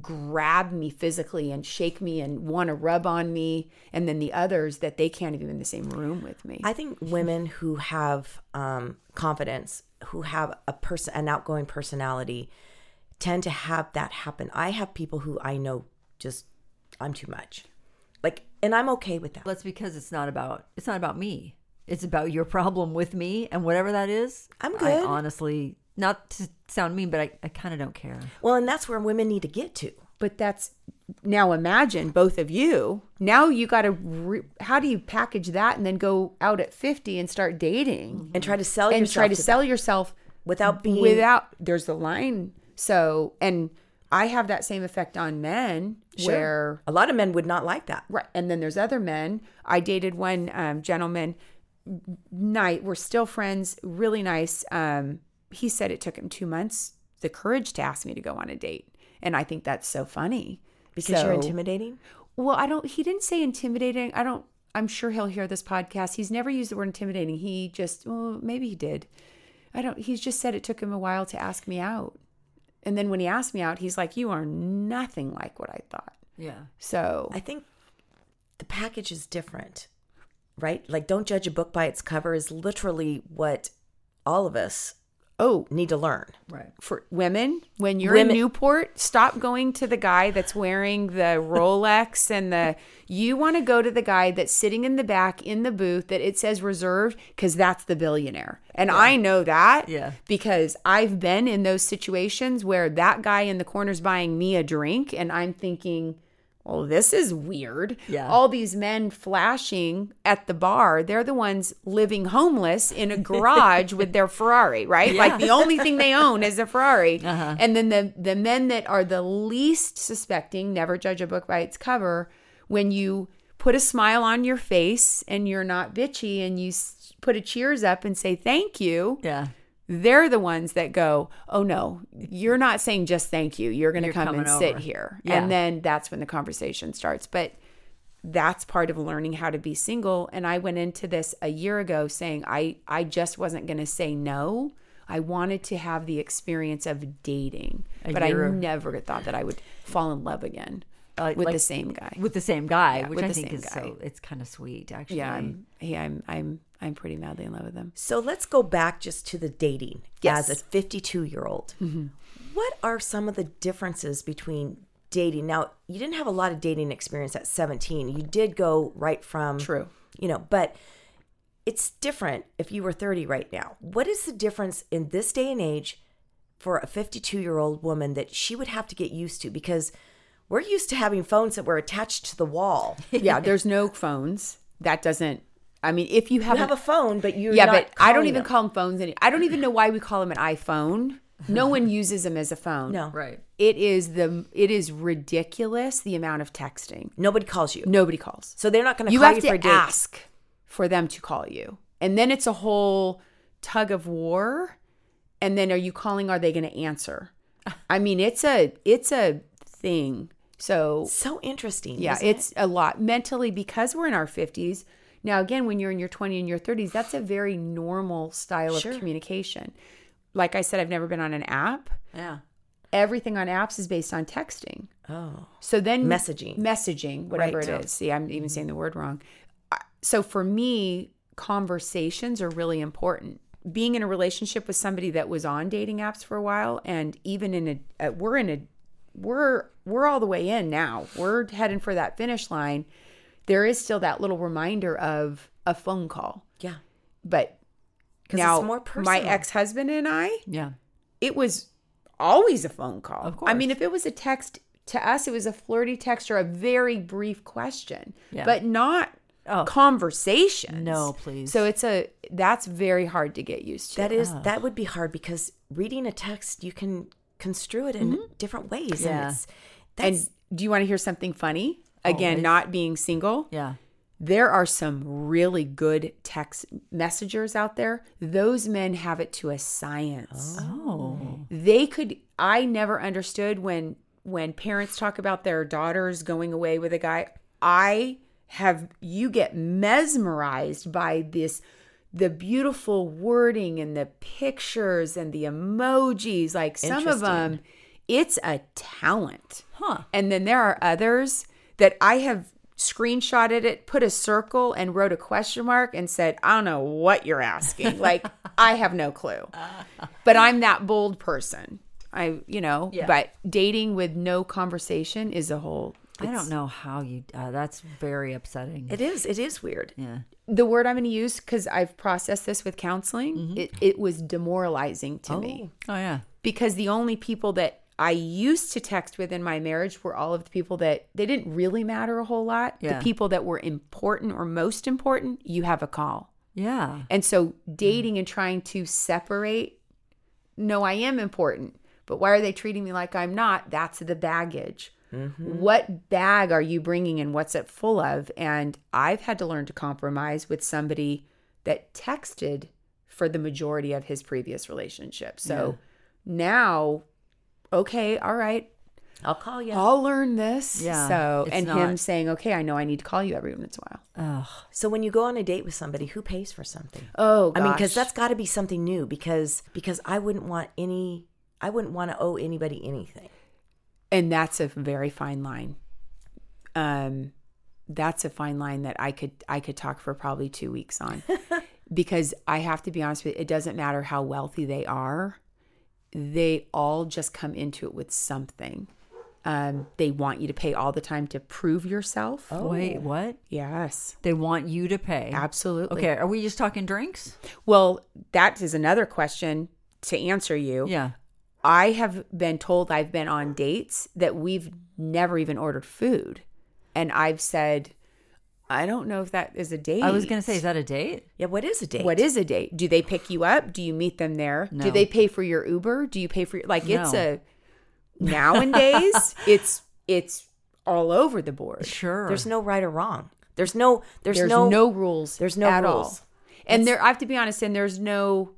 grab me physically and shake me and want to rub on me. And then the others that they can't even be in the same room with me. I think women who have um, confidence, who have a person, an outgoing personality, tend to have that happen. I have people who I know just, I'm too much. Like, and I'm okay with that. That's because it's not about, it's not about me. It's about your problem with me, and whatever that is, I'm good. I honestly, not to sound mean, but I, I kind of don't care. Well, and that's where women need to get to. But that's, now imagine both of you. Now you got to, re- how do you package that and then go out at fifty and start dating? Mm-hmm. And try to sell and yourself. And try to, to sell that. yourself. Without being. Without, there's the line. So, and I have that same effect on men, sure. where a lot of men would not like that. Right. And then there's other men. I dated one um, gentleman, night, we're still friends, really nice. Um, he said it took him two months, the courage to ask me to go on a date. And I think that's so funny. Because so, you're intimidating? Well, I don't, he didn't say intimidating. I don't, I'm sure he'll hear this podcast. He's never used the word intimidating. He just, well, maybe he did. I don't, he's just said it took him a while to ask me out. And then when he asked me out, he's like, "You are nothing like what I thought." Yeah. So I think the package is different, right? Like, don't judge a book by its cover is literally what all of us oh need to learn. Right. For women, when you're women. in Newport, stop going to the guy that's wearing the Rolex and the. You want to go to the guy that's sitting in the back in the booth that it says reserved, because that's the billionaire. And yeah. I know that yeah. because I've been in those situations where that guy in the corner's buying me a drink and I'm thinking, well, this is weird. Yeah. All these men flashing at the bar, they're the ones living homeless in a garage with their Ferrari, right? Yeah. Like the only thing they own is a Ferrari. Uh-huh. And then the, the men that are the least suspecting, never judge a book by its cover. When you put a smile on your face and you're not bitchy and you put a cheers up and say thank you, yeah, they're the ones that go, "Oh no, you're not saying just thank you. You're going to come and over. sit here." Yeah. And then that's when the conversation starts. But that's part of learning how to be single. And I went into this a year ago saying I, I just wasn't going to say no. I wanted to have the experience of dating. A but I of- never thought that I would fall in love again. Uh, with like, the same guy, with the same guy, yeah, which I think is guy. so. It's kind of sweet, actually. Yeah, I'm, yeah, I'm, I'm, I'm pretty madly in love with them. So let's go back just to the dating yes. as a fifty-two-year-old. Mm-hmm. What are some of the differences between dating? Now, you didn't have a lot of dating experience at seventeen. You did go right from true, you know, but it's different if you were thirty right now. What is the difference in this day and age for a fifty-two-year-old woman that she would have to get used to? Because we're used to having phones that were attached to the wall. Yeah, there's no phones. That doesn't, I mean, if you have, you have a phone, but you're yeah, not but I don't even them. call them phones anymore. I don't even know why we call them an iPhone. No one uses them as a phone. No, right? It is the it is ridiculous the amount of texting. Nobody calls you. Nobody calls. So they're not going to call you for a date. You have to ask for them to call you, and then it's a whole tug of war. And then, are you calling? Are they going to answer? I mean, it's a it's a thing. So so interesting. Yeah, isn't it's it? a lot mentally because we're in our fifties. Now, again, when you're in your twenties and your thirties, that's a very normal style sure. of communication. Like I said, I've never been on an app. Yeah. Everything on apps is based on texting. Oh. So then... Messaging. Messaging, whatever right. it is. See, I'm even mm-hmm. saying the word wrong. So for me, conversations are really important. Being in a relationship with somebody that was on dating apps for a while, and even in a... We're in a... We're, we're all the way in now. We're heading for that finish line. There is still that little reminder of a phone call. Yeah. But now it's more personal. My ex-husband and I, yeah, it was always a phone call. Of course. I mean, if it was a text to us, it was a flirty text or a very brief question, yeah. but not oh. conversations. No, please. So it's a, that's very hard to get used to. That is, oh. that would be hard because reading a text, you can construe it in mm-hmm. different ways. Yeah. And, it's, that's, and do you want to hear something funny? Again, always. Not being single. Yeah. There are some really good text messengers out there. Those men have it to a science. Oh. They could, I never understood when when parents talk about their daughters going away with a guy. I have, you get mesmerized by this, the beautiful wording and the pictures and the emojis. Like some of them, it's a talent. Huh. And then there are others that I have screenshotted it, put a circle and wrote a question mark and said, I don't know what you're asking. Like, I have no clue. But I'm that bold person. I, you know, yeah. but dating with no conversation is a whole. I don't know how you, uh, that's very upsetting. It is. It is weird. Yeah. The word I'm going to use, because I've processed this with counseling, mm-hmm. it, it was demoralizing to oh. me. Oh, yeah. Because the only people that I used to text within my marriage were all of the people that, they didn't really matter a whole lot. Yeah. The people that were important or most important, you have a call. Yeah. And so dating mm. and trying to separate, no, I am important, but why are they treating me like I'm not? That's the baggage. Mm-hmm. What bag are you bringing and what's it full of? And I've had to learn to compromise with somebody that texted for the majority of his previous relationship. So yeah. now... okay, all right. I'll call you. I'll learn this. Yeah. So, and not. him saying, okay, I know I need to call you every once in a while. Ugh. So when you go on a date with somebody, who pays for something? Oh, gosh. I mean, because that's got to be something new because because I wouldn't want any, I wouldn't want to owe anybody anything. And that's a very fine line. Um, that's a fine line that I could I could talk for probably two weeks on because I have to be honest with you, it doesn't matter how wealthy they are. They all just come into it with something. Um, they want you to pay all the time to prove yourself. Oh, wait, what? Yes. They want you to pay. Absolutely. Okay, are we just talking drinks? Well, that is another question to answer you. Yeah. I have been told I've been on dates that we've never even ordered food. And I've said, I don't know if that is a date. I was going to say, is that a date? Yeah, what is a date? What is a date? Do they pick you up? Do you meet them there? No. Do they pay for your Uber? Do you pay for your... Like, no. it's a... Nowadays, it's it's all over the board. Sure. There's no right or wrong. There's no... There's, there's no, no rules There's no at rules. All. And it's, there, I have to be honest, and there's no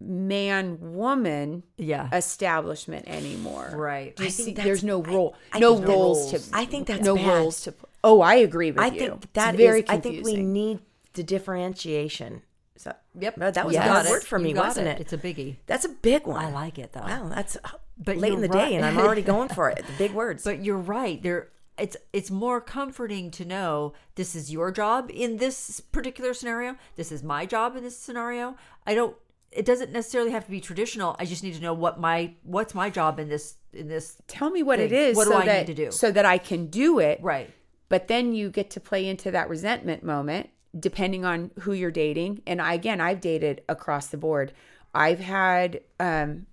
man-woman yeah. establishment anymore. Right. I see, think there's no rule. I, I no rules to... I think that's no bad. No rules to... Oh, I agree with I you. I think that it's very is, confusing. I think we need the differentiation. So, yep. No, that was yes. a good word for me, wasn't it. it? It's a biggie. That's a big one. I like it, though. Wow, that's but late in the right. day, and I'm already going for it. The big words. But you're right. There, It's it's more comforting to know this is your job in this particular scenario. This is my job in this scenario. I don't. It doesn't necessarily have to be traditional. I just need to know what my what's my job in this in this. Tell me what thing. It is. What so do I that, need to do so that I can do it right? But then you get to play into that resentment moment, depending on who you're dating. And I, again, I've dated across the board. I've had um,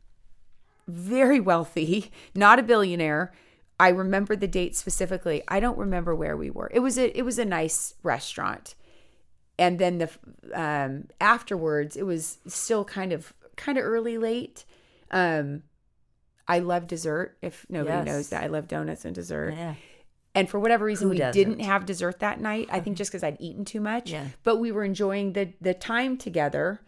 very wealthy, not a billionaire. I remember the date specifically. I don't remember where we were. It was a it was a nice restaurant. And then the um, afterwards, it was still kind of kind of early, late. Um, I love dessert. If nobody yes. knows that, I love donuts and dessert. Yeah. And for whatever reason, Who we doesn't? didn't have dessert that night. I think just because I'd eaten too much. Yeah. But we were enjoying the the time together.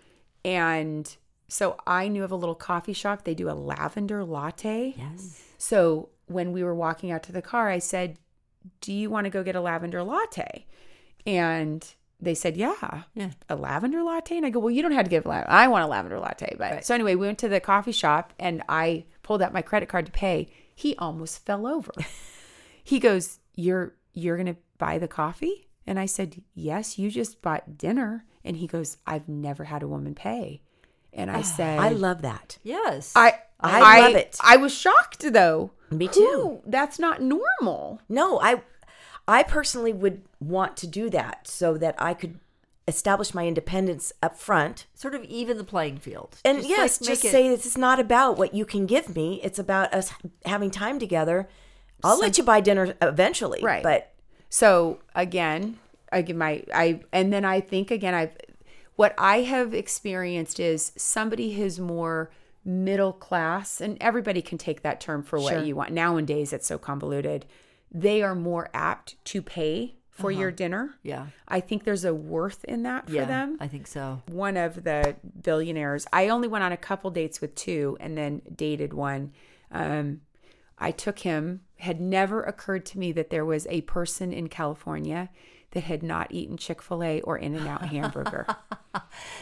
And so I knew of a little coffee shop. They do a lavender latte. Yes. So when we were walking out to the car, I said, do you want to go get a lavender latte? And they said, yeah, yeah. a lavender latte. And I go, well, you don't have to get a lavender. I want a lavender latte. But right. So anyway, we went to the coffee shop and I pulled out my credit card to pay. He almost fell over. He goes, you're you're going to buy the coffee? And I said, yes, you just bought dinner. And he goes, I've never had a woman pay. And I oh, said, I love that. Yes. I, I, I love it. I was shocked though. Me too. Ooh, that's not normal. No, I I personally would want to do that so that I could establish my independence up front. Sort of even the playing field. And just yes, like, just it... say this is not about what you can give me. It's about us having time together. I'll Some... let you buy dinner eventually. Right. But so again, I give my I and then I think again I've what I have experienced is somebody who's more middle class, and everybody can take that term for what sure. you want. Nowadays, it's so convoluted. They are more apt to pay for uh-huh. your dinner. Yeah. I think there's a worth in that for yeah, them. I think so. One of the billionaires, I only went on a couple dates with two and then dated one. Um, I took him. Had never occurred to me that there was a person in California that had not eaten Chick-fil-A or In-N-Out hamburger.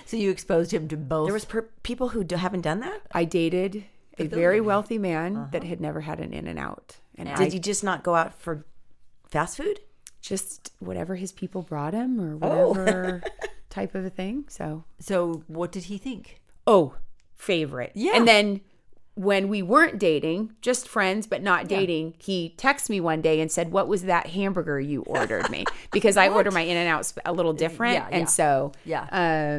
So you exposed him to both. There was per- people who do- haven't done that? I dated a very wealthy man uh-huh. that had never had an In-N-Out. And Did I, you just not go out for fast food? Just whatever his people brought him or whatever oh. type of a thing. So so what did he think? Oh, favorite. Yeah. And then when we weren't dating, just friends, but not dating, yeah. he texted me one day and said, what was that hamburger you ordered me? Because I order my In-N-Out a little different. Yeah, and yeah. so yeah.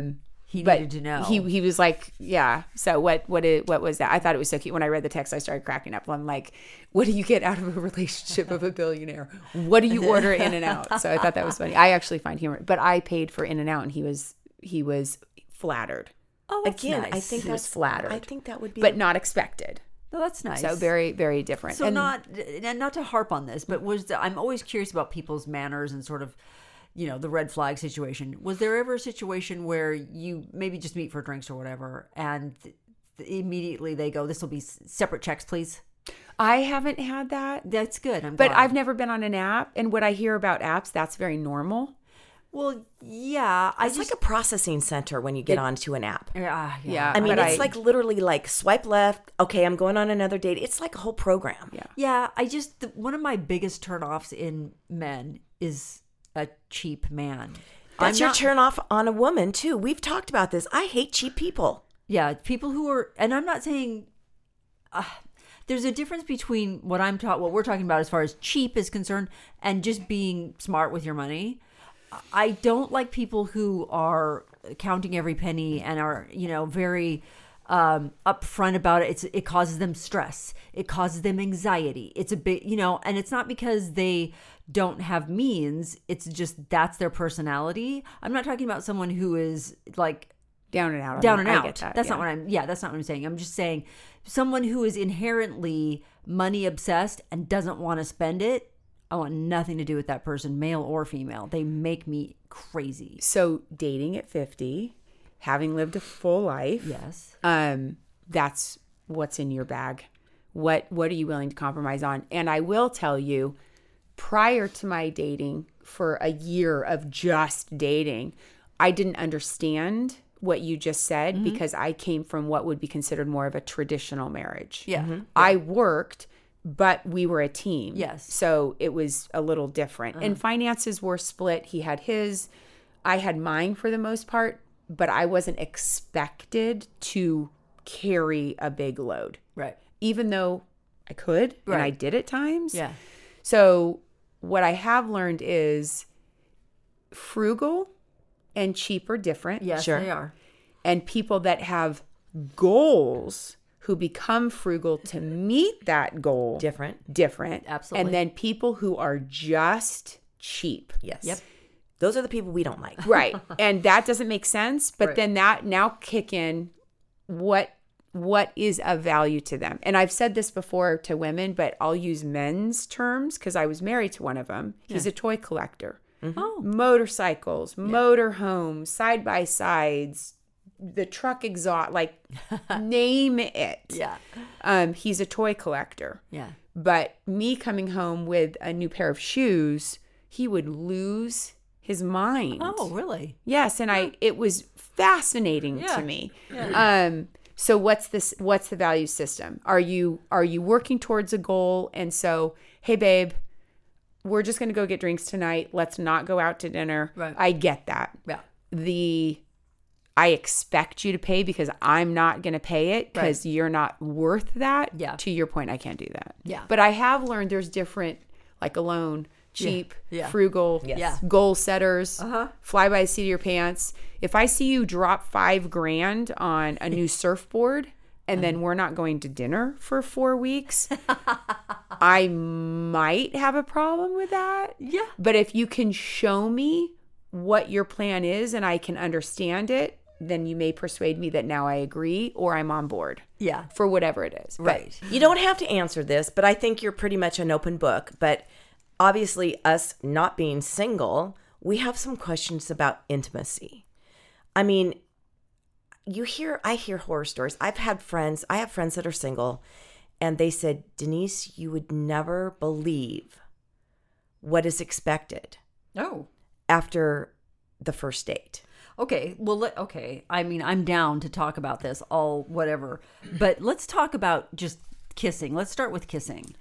Um, he needed to know. He he was like, yeah. So what what is, what was that? I thought it was so cute. When I read the text, I started cracking up. I'm like, what do you get out of a relationship of a billionaire? What do you order In-N-Out? So I thought that was funny. I actually find humor. But I paid for In-N-Out and he was he was flattered. Oh, again, nice. I think that's flattered. I think that would be, but a, not expected. Oh, that's nice. So very, very different. So and, not, and not to harp on this, but was the, I'm always curious about people's manners and sort of, you know, the red flag situation. Was there ever a situation where you maybe just meet for drinks or whatever, and th- immediately they go, "This will be separate checks, please"? I haven't had that. That's good. I'm but glad. I've never been on an app, and what I hear about apps, that's very normal. Well, yeah. I it's just, like a processing center when you get it, onto an app. Uh, yeah. yeah. I mean, it's I, like literally like swipe left. Okay, I'm going on another date. It's like a whole program. Yeah. Yeah. I just, the, one of my biggest turnoffs in men is a cheap man. That's I'm your turnoff on a woman, too. We've talked about this. I hate cheap people. Yeah. People who are, and I'm not saying, uh, there's a difference between what I'm taught, what we're talking about as far as cheap is concerned, and just being smart with your money. I don't like people who are counting every penny and are, you know, very um, upfront about it. It's, it causes them stress. It causes them anxiety. It's a bit, you know, and it's not because they don't have means. It's just that's their personality. I'm not talking about someone who is like down and out. Down and out. That's yeah. not what I'm, yeah, that's not what I'm saying. I'm just saying someone who is inherently money obsessed and doesn't want to spend it. I want nothing to do with that person, male or female. They make me crazy. So dating at fifty, having lived a full life, yes, um, that's what's in your bag. What what are you willing to compromise on? And I will tell you, prior to my dating, for a year of just dating, I didn't understand what you just said mm-hmm. because I came from what would be considered more of a traditional marriage. Yeah, mm-hmm. I worked. But we were a team. Yes. So it was a little different. Uh-huh. And finances were split. He had his. I had mine for the most part. But I wasn't expected to carry a big load. Right. Even though I could. Right. And I did at times. Yeah. So what I have learned is frugal and cheap are different. Yes, sure. They are. And people that have goals who become frugal to meet that goal. Different. Different. Absolutely. And then people who are just cheap. Yes. Yep. Those are the people we don't like. Right. And that doesn't make sense. But right. then that now kick in what what is of value to them. And I've said this before to women, but I'll use men's terms because I was married to one of them. Yeah. He's a toy collector. Mm-hmm. Oh. Motorcycles, yeah. motorhomes, side-by-sides, the truck exhaust, like name it. Yeah. Um, he's a toy collector. Yeah. But me coming home with a new pair of shoes, he would lose his mind. Oh, really? Yes, and yeah. I it was fascinating yeah. to me. Yeah. Um so what's this what's the value system? Are you are you working towards a goal? And so, hey babe, we're just going to go get drinks tonight. Let's not go out to dinner. Right. I get that. Yeah. The I expect you to pay because I'm not going to pay it because right. you're not worth that. Yeah. To your point, I can't do that. Yeah. But I have learned there's different, like alone, cheap, yeah. Yeah. frugal, yes. goal setters, uh-huh. fly by the seat of your pants. If I see you drop five grand on a new surfboard and then we're not going to dinner for four weeks, I might have a problem with that. Yeah. But if you can show me what your plan is and I can understand it, then you may persuade me that now I agree or I'm on board. Yeah. For whatever it is. Right. But you don't have to answer this, but I think you're pretty much an open book. But obviously us not being single, we have some questions about intimacy. I mean, you hear, I hear horror stories. I've had friends, I have friends that are single and they said, Denise, you would never believe what is expected. No. After the first date. Okay. Well, let, okay. I mean, I'm down to talk about this all whatever, but let's talk about just kissing. Let's start with kissing.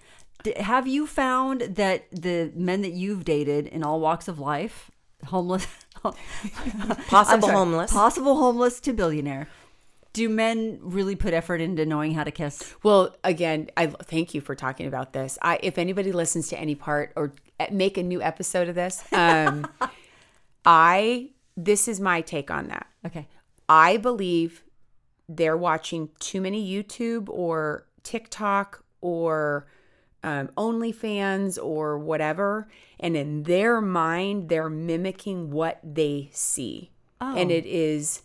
D- have you found that the men that you've dated in all walks of life, homeless, possible sorry, homeless, possible homeless to billionaire, do men really put effort into knowing how to kiss? Well, again, I thank you for talking about this. I, if anybody listens to any part or make a new episode of this, um, I this is my take on that. Okay, I believe they're watching too many YouTube or TikTok or um, OnlyFans or whatever, and in their mind, they're mimicking what they see, oh. and it is.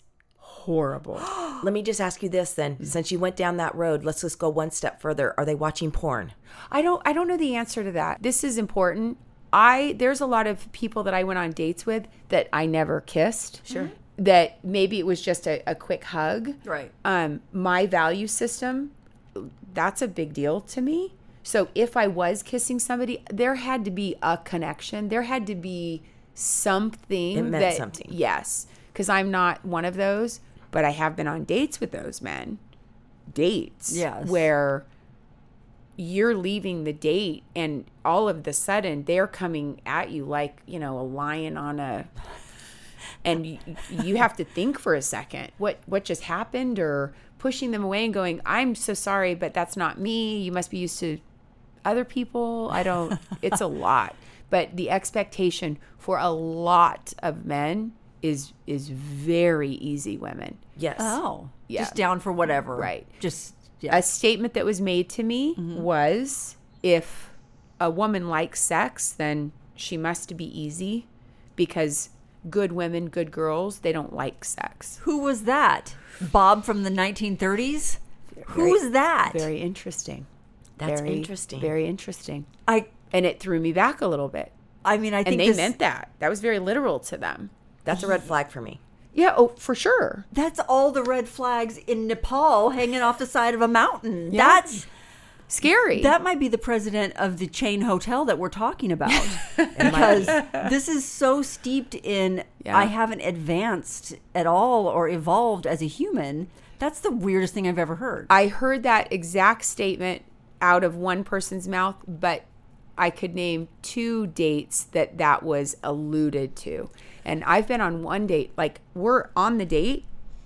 Horrible. Let me just ask you this then. Since you went down that road, let's just go one step further. Are they watching porn? I don't I don't know the answer to that. This is important. I there's a lot of people that I went on dates with that I never kissed. Sure. That maybe it was just a, a quick hug. Right. Um, my value system, that's a big deal to me. So if I was kissing somebody, there had to be a connection. There had to be something. It meant that, something. Yes. Because I'm not one of those. But I have been on dates with those men, dates yes. where you're leaving the date and all of the sudden they're coming at you like, you know, a lion on a, and you, you have to think for a second, what, what just happened, or pushing them away and going, I'm so sorry, but that's not me. You must be used to other people. I don't, it's a lot. But the expectation for a lot of men is is very easy women. Yes. Oh. Yeah. Just down for whatever. Right. Just yeah. A statement that was made to me mm-hmm. was, if a woman likes sex, then she must be easy, because good women, good girls, they don't like sex. Who was that? Bob from the nineteen thirties? Very, Who's that? Very interesting. That's very, interesting. Very interesting. I and it threw me back a little bit. I mean, I think And they this... meant that. That was very literal to them. That's a red flag for me. Yeah, oh, for sure. That's all the red flags in Nepal hanging off the side of a mountain. Yeah. That's scary. That might be the president of the chain hotel that we're talking about. Because this is so steeped in, yeah. I haven't advanced at all or evolved as a human. That's the weirdest thing I've ever heard. I heard that exact statement out of one person's mouth, but I could name two dates that that was alluded to. And I've been on one date, like we're on the date,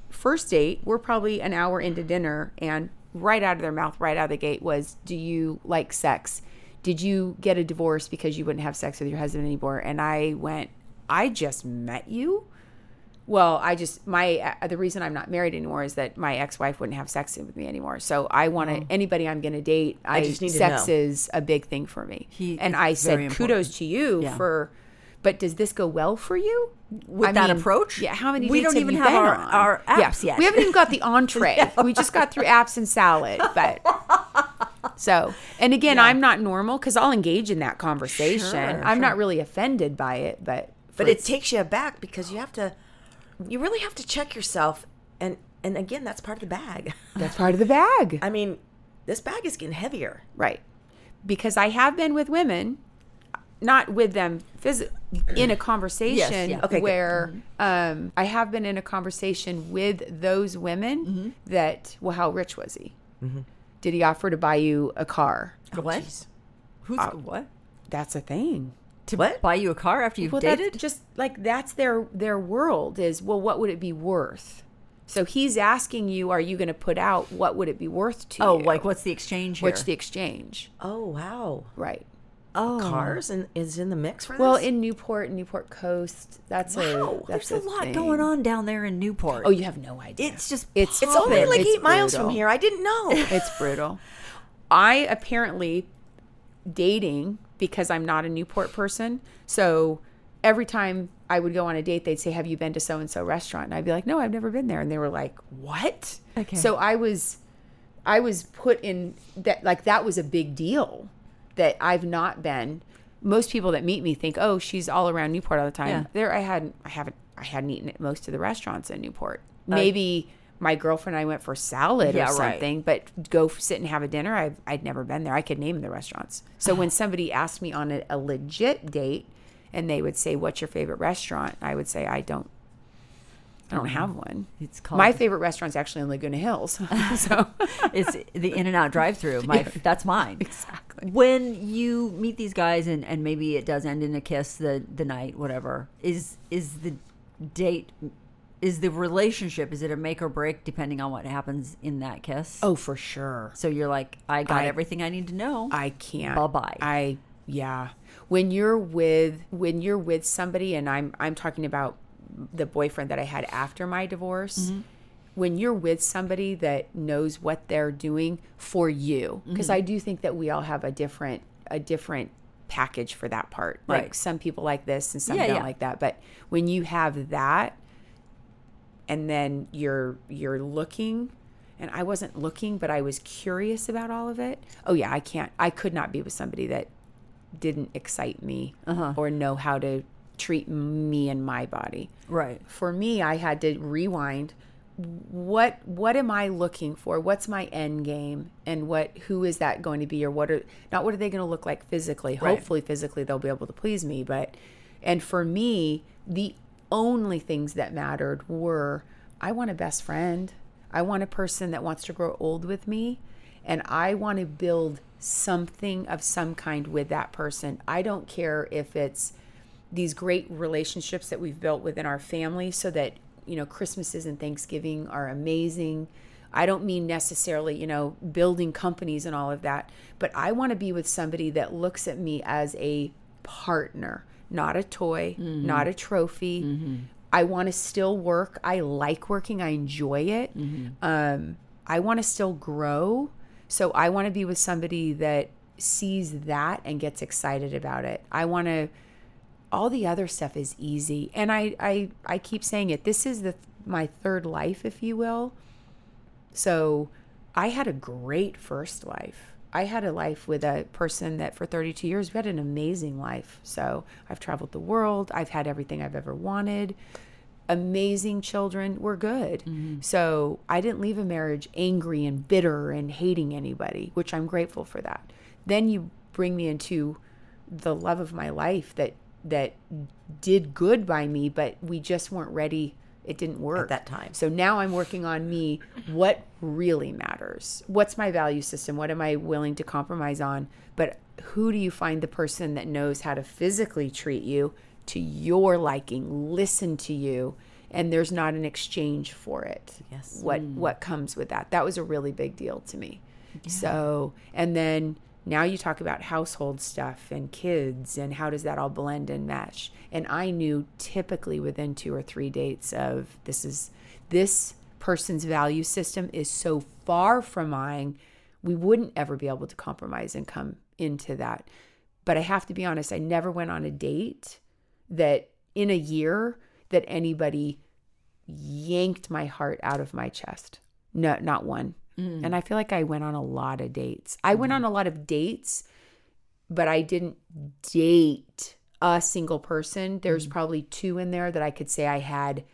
first date, we're probably an hour into dinner, and right out of their mouth, right out of the gate was, do you like sex? Did you get a divorce because you wouldn't have sex with your husband anymore? And I went, I just met you? Well, I just, my, uh, the reason I'm not married anymore is that my ex-wife wouldn't have sex with me anymore. So I want to, mm. anybody I'm going to date, I, I just need sex to know. Is a big thing for me. He, and I said, kudos to you yeah. for, But does this go well for you? With I that mean, approach? Yeah. How many we dates don't even have, have our, our apps yeah. yet. We haven't even got the entree. No. We just got through apps and salad. But so, and again, yeah. I'm not normal because I'll engage in that conversation. Sure, I'm sure. not really offended by it, but but it takes you aback because you have to, you really have to check yourself. And and again, that's part of the bag. That's part of the bag. I mean, this bag is getting heavier, right? Because I have been with women. Not with them phys- in a conversation yes, yeah. okay, where mm-hmm. um, I have been in a conversation with those women mm-hmm. that, well, how rich was he? Mm-hmm. Did he offer to buy you a car? Oh, what? Geez. Who's uh, what? That's a thing. To what? Buy you a car after you've well, dated? Just like that's their, their world is, well, what would it be worth? So he's asking you, are you going to put out what would it be worth to oh, you? Oh, like what's the exchange here? What's the exchange? Oh, wow. Right. Oh, cars and is in the mix for this? Well, in Newport, Newport Coast, that's wow, a that's there's a, a lot thing. Going on down there in Newport. Oh, you have no idea. It's just it's it's only like it's eight brutal. miles from here. I didn't know. It's brutal. I apparently dating because I'm not a Newport person. So every time I would go on a date, they'd say, "Have you been to so and so restaurant?" And I'd be like, "No, I've never been there." And they were like, "What?" Okay. So I was, I was put in that like that was a big deal. That I've not been. Most people that meet me think, "Oh, she's all around Newport all the time." Yeah. There, I hadn't, I haven't, I hadn't eaten at most of the restaurants in Newport. Uh, Maybe my girlfriend and I went for salad yeah, or something, right. but go sit and have a dinner. I've, I'd never been there. I could name the restaurants. So when somebody asked me on a, a legit date, and they would say, "What's your favorite restaurant?" I would say, "I don't, I don't mm-hmm. have one." It's called my favorite restaurant's actually in Laguna Hills. So it's the In-N-Out drive-through. My yeah. that's mine. Exactly. When you meet these guys and, and maybe it does end in a kiss the, the night, whatever, is is the date, is the relationship, is it a make or break depending on what happens in that kiss? Oh, for sure. So you're like, I got I, everything I need to know. I can't. Bye-bye. I, yeah. When you're with, when you're with somebody, and I'm, I'm talking about the boyfriend that I had after my divorce, mm-hmm. when you're with somebody that knows what they're doing for you, because mm-hmm. I do think that we all have a different a different package for that part. Right. Like some people like this and some yeah, don't yeah. like that. But when you have that, and then you're you're looking, and I wasn't looking, but I was curious about all of it. Oh yeah, I can't. I could not be with somebody that didn't excite me uh-huh. or know how to treat me and my body. Right. For me, I had to rewind. What what am I looking for? What's my end game? And what who is that going to be? Or what are not what are they going to look like physically? Right. Hopefully physically they'll be able to please me. But and for me, the only things that mattered were I want a best friend. I want a person that wants to grow old with me. And I want to build something of some kind with that person. I don't care if it's these great relationships that we've built within our family so that you know, Christmases and Thanksgiving are amazing. I don't mean necessarily, you know, building companies and all of that, but I want to be with somebody that looks at me as a partner, not a toy, mm-hmm. not a trophy. Mm-hmm. I want to still work. I like working. I enjoy it. Mm-hmm. Um, I want to still grow. So I want to be with somebody that sees that and gets excited about it. I want to All the other stuff is easy. And I, I, I keep saying it. This is the my third life, if you will. So I had a great first life. I had a life with a person that for thirty-two years, we had an amazing life. So I've traveled the world. I've had everything I've ever wanted. Amazing children. We're good. Mm-hmm. So I didn't leave a marriage angry and bitter and hating anybody, which I'm grateful for that. Then you bring me into the love of my life that that did good by me, but we just weren't ready. It didn't work at that time. So now I'm working on me. What really matters? What's my value system? What am I willing to compromise on? But who do you find the person that knows how to physically treat you to your liking, listen to you, and there's not an exchange for it? Yes. What, mm. what comes with that? That was a really big deal to me. Yeah. So, and then now you talk about household stuff and kids and how does that all blend and match? And I knew typically within two or three dates of this is this person's value system is so far from mine, we wouldn't ever be able to compromise and come into that. But I have to be honest, I never went on a date that in a year that anybody yanked my heart out of my chest. No, not one. Mm. And I feel like I went on a lot of dates. I mm. went on a lot of dates, but I didn't date a single person. There's mm. probably two in there that I could say I had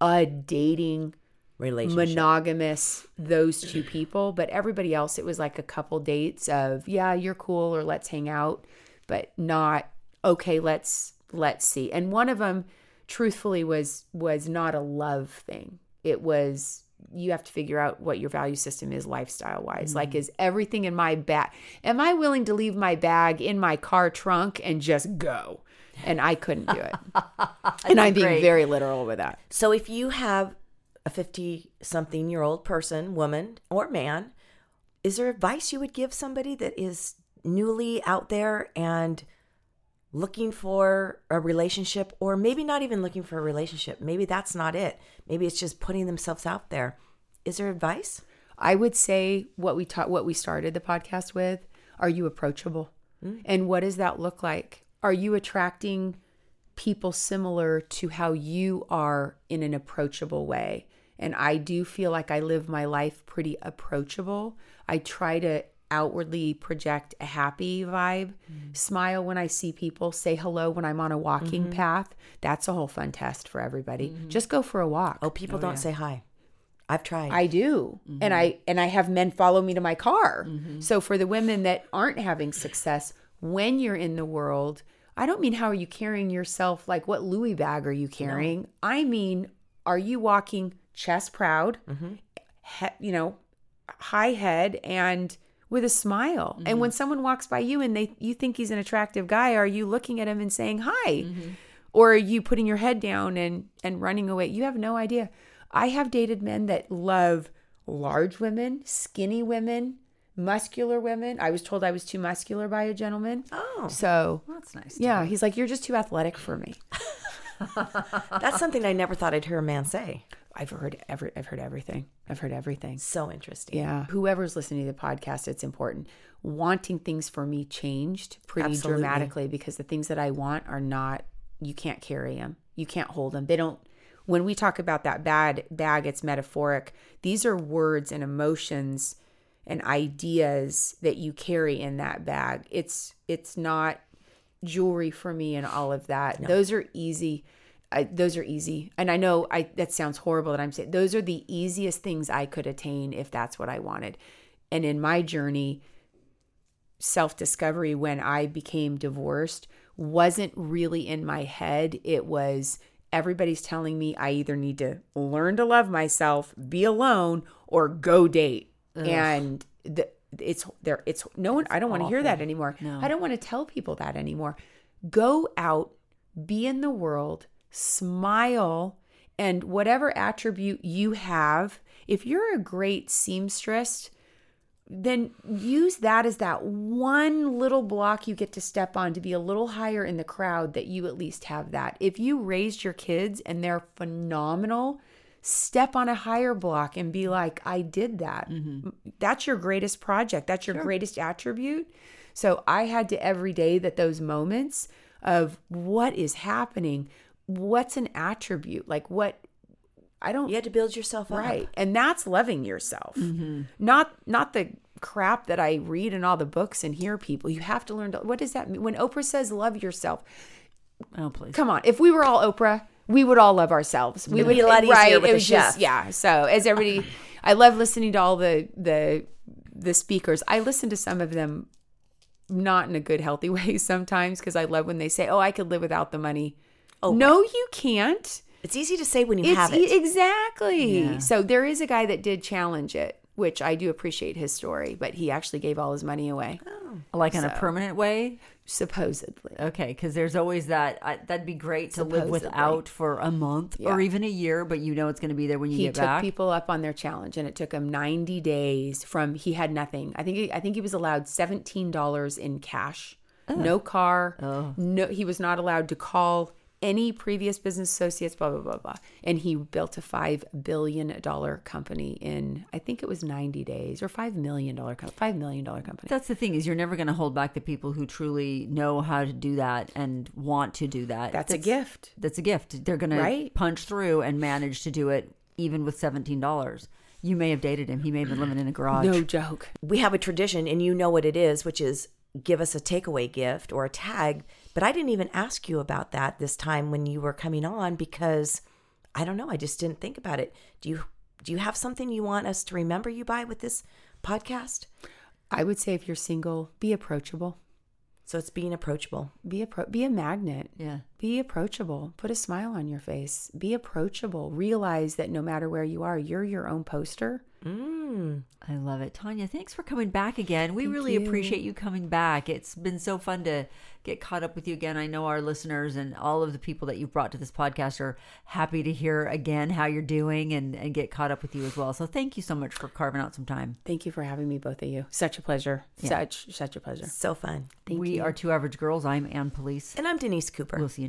a dating relationship, monogamous, those two people. But everybody else, it was like a couple dates of, yeah, you're cool, or let's hang out, but not, okay, let's let's see. And one of them, truthfully, was was not a love thing. It was, you have to figure out what your value system is lifestyle wise. Mm-hmm. Like, is everything in my bag? Am I willing to leave my bag in my car trunk and just go? And I couldn't do it. And I'm being great. very literal with that. So if you have a fifty-something-year-old person, woman or man, is there advice you would give somebody that is newly out there and looking for a relationship, or maybe not even looking for a relationship? Maybe that's not it. Maybe it's just putting themselves out there. Is there advice? I would say what we taught, what we started the podcast with. Are you approachable? Mm. And what does that look like? Are you attracting people similar to how you are in an approachable way? And I do feel like I live my life pretty approachable. I try to outwardly project a happy vibe, mm-hmm. smile when I see people, say hello when I'm on a walking mm-hmm. path. That's a whole fun test for everybody. Mm-hmm. Just go for a walk. Oh, people oh, don't yeah. say hi. I've tried. I do. Mm-hmm. And I and I have men follow me to my car. Mm-hmm. So for the women that aren't having success, when you're in the world, I don't mean how are you carrying yourself, like what Louis bag are you carrying? No. I mean, are you walking chest proud, mm-hmm. he, you know, high head and with a smile? Mm-hmm. And when someone walks by you and they you think he's an attractive guy, are you looking at him and saying hi? Mm-hmm. Or are you putting your head down and, and running away? You have no idea. I have dated men that love large women, skinny women, muscular women. I was told I was too muscular by a gentleman. Oh. So. Well, that's nice. Yeah. He's like, you're just too athletic for me. That's something I never thought I'd hear a man say. I've heard every, I've heard everything. I've heard everything. So interesting. Yeah. Whoever's listening to the podcast, it's important. Wanting things for me changed pretty Absolutely. dramatically, because the things that I want are not, you can't carry them. You can't hold them. They don't. When we talk about that bad bag, it's metaphoric. These are words and emotions and ideas that you carry in that bag. It's it's not jewelry for me and all of that. No. Those are easy. Uh, those are easy. And I know I that sounds horrible that I'm saying. Those are the easiest things I could attain if that's what I wanted. And in my journey, self-discovery when I became divorced wasn't really in my head. It was everybody's telling me I either need to learn to love myself, be alone, or go date. Ugh. And the, it's there. It's no one. It's I don't want to hear that anymore. No. I don't want to tell people that anymore. Go out, be in the world, smile, and whatever attribute you have. If you're a great seamstress, then use that as that one little block you get to step on to be a little higher in the crowd, that you at least have that. If you raised your kids and they're phenomenal, step on a higher block and be like, I did that. Mm-hmm. That's your greatest project. That's your sure. greatest attribute. So I had to every day that those moments of what is happening, what's an attribute? Like what, I don't. You had to build yourself right. up. Right. And that's loving yourself. Mm-hmm. Not, not the crap that I read in all the books and hear people. You have to learn to, what does that mean? When Oprah says love yourself. Oh, please. Come on. If we were all Oprah, we would all love ourselves. We would be a lot easier right, with a chef. Just, yeah. So as everybody, I love listening to all the, the the speakers. I listen to some of them not in a good, healthy way sometimes, because I love when they say, "Oh, I could live without the money." Oh, no, right. You can't. It's easy to say when you it's have it. E- exactly. Yeah. So there is a guy that did challenge it, which I do appreciate his story, but he actually gave all his money away. Oh. Like so. In a permanent way? Supposedly. Okay, because there's always that, I, that'd be great to Supposedly. live without for a month yeah. or even a year, but you know it's going to be there when you he get back. He took people up on their challenge, and it took him ninety days from, he had nothing. I think he, I think he was allowed seventeen dollars in cash, oh. no car, oh. no. He was not allowed to call any previous business associates, blah, blah, blah, blah. And he built a five billion dollars company in, I think it was ninety days or five million dollars, five million dollars company. That's the thing, is you're never going to hold back the people who truly know how to do that and want to do that. That's, that's a gift. That's a gift. They're going right? to punch through and manage to do it even with seventeen dollars. You may have dated him. He may have been living in a garage. No joke. We have a tradition, and you know what it is, which is give us a takeaway gift or a tag. But I didn't even ask you about that this time when you were coming on because, I don't know, I just didn't think about it. Do you do you have something you want us to remember you by with this podcast? I would say if you're single, be approachable. So it's being approachable. Be appro- be a magnet. Yeah. Be approachable. Put a smile on your face. Be approachable. Realize that no matter where you are, you're your own poster. Mm. I love it. Tawnya, thanks for coming back again. We Thank really you. appreciate you coming back. It's been so fun to get caught up with you again. I know our listeners and all of the people that you've brought to this podcast are happy to hear again how you're doing and, and get caught up with you as well. So thank you so much for carving out some time. Thank you for having me, both of you. Such a pleasure. Yeah. Such, such a pleasure. So fun. Thank we you. We are Two Average Girls. I'm Ann Police. And I'm Denise Cooper. We'll see you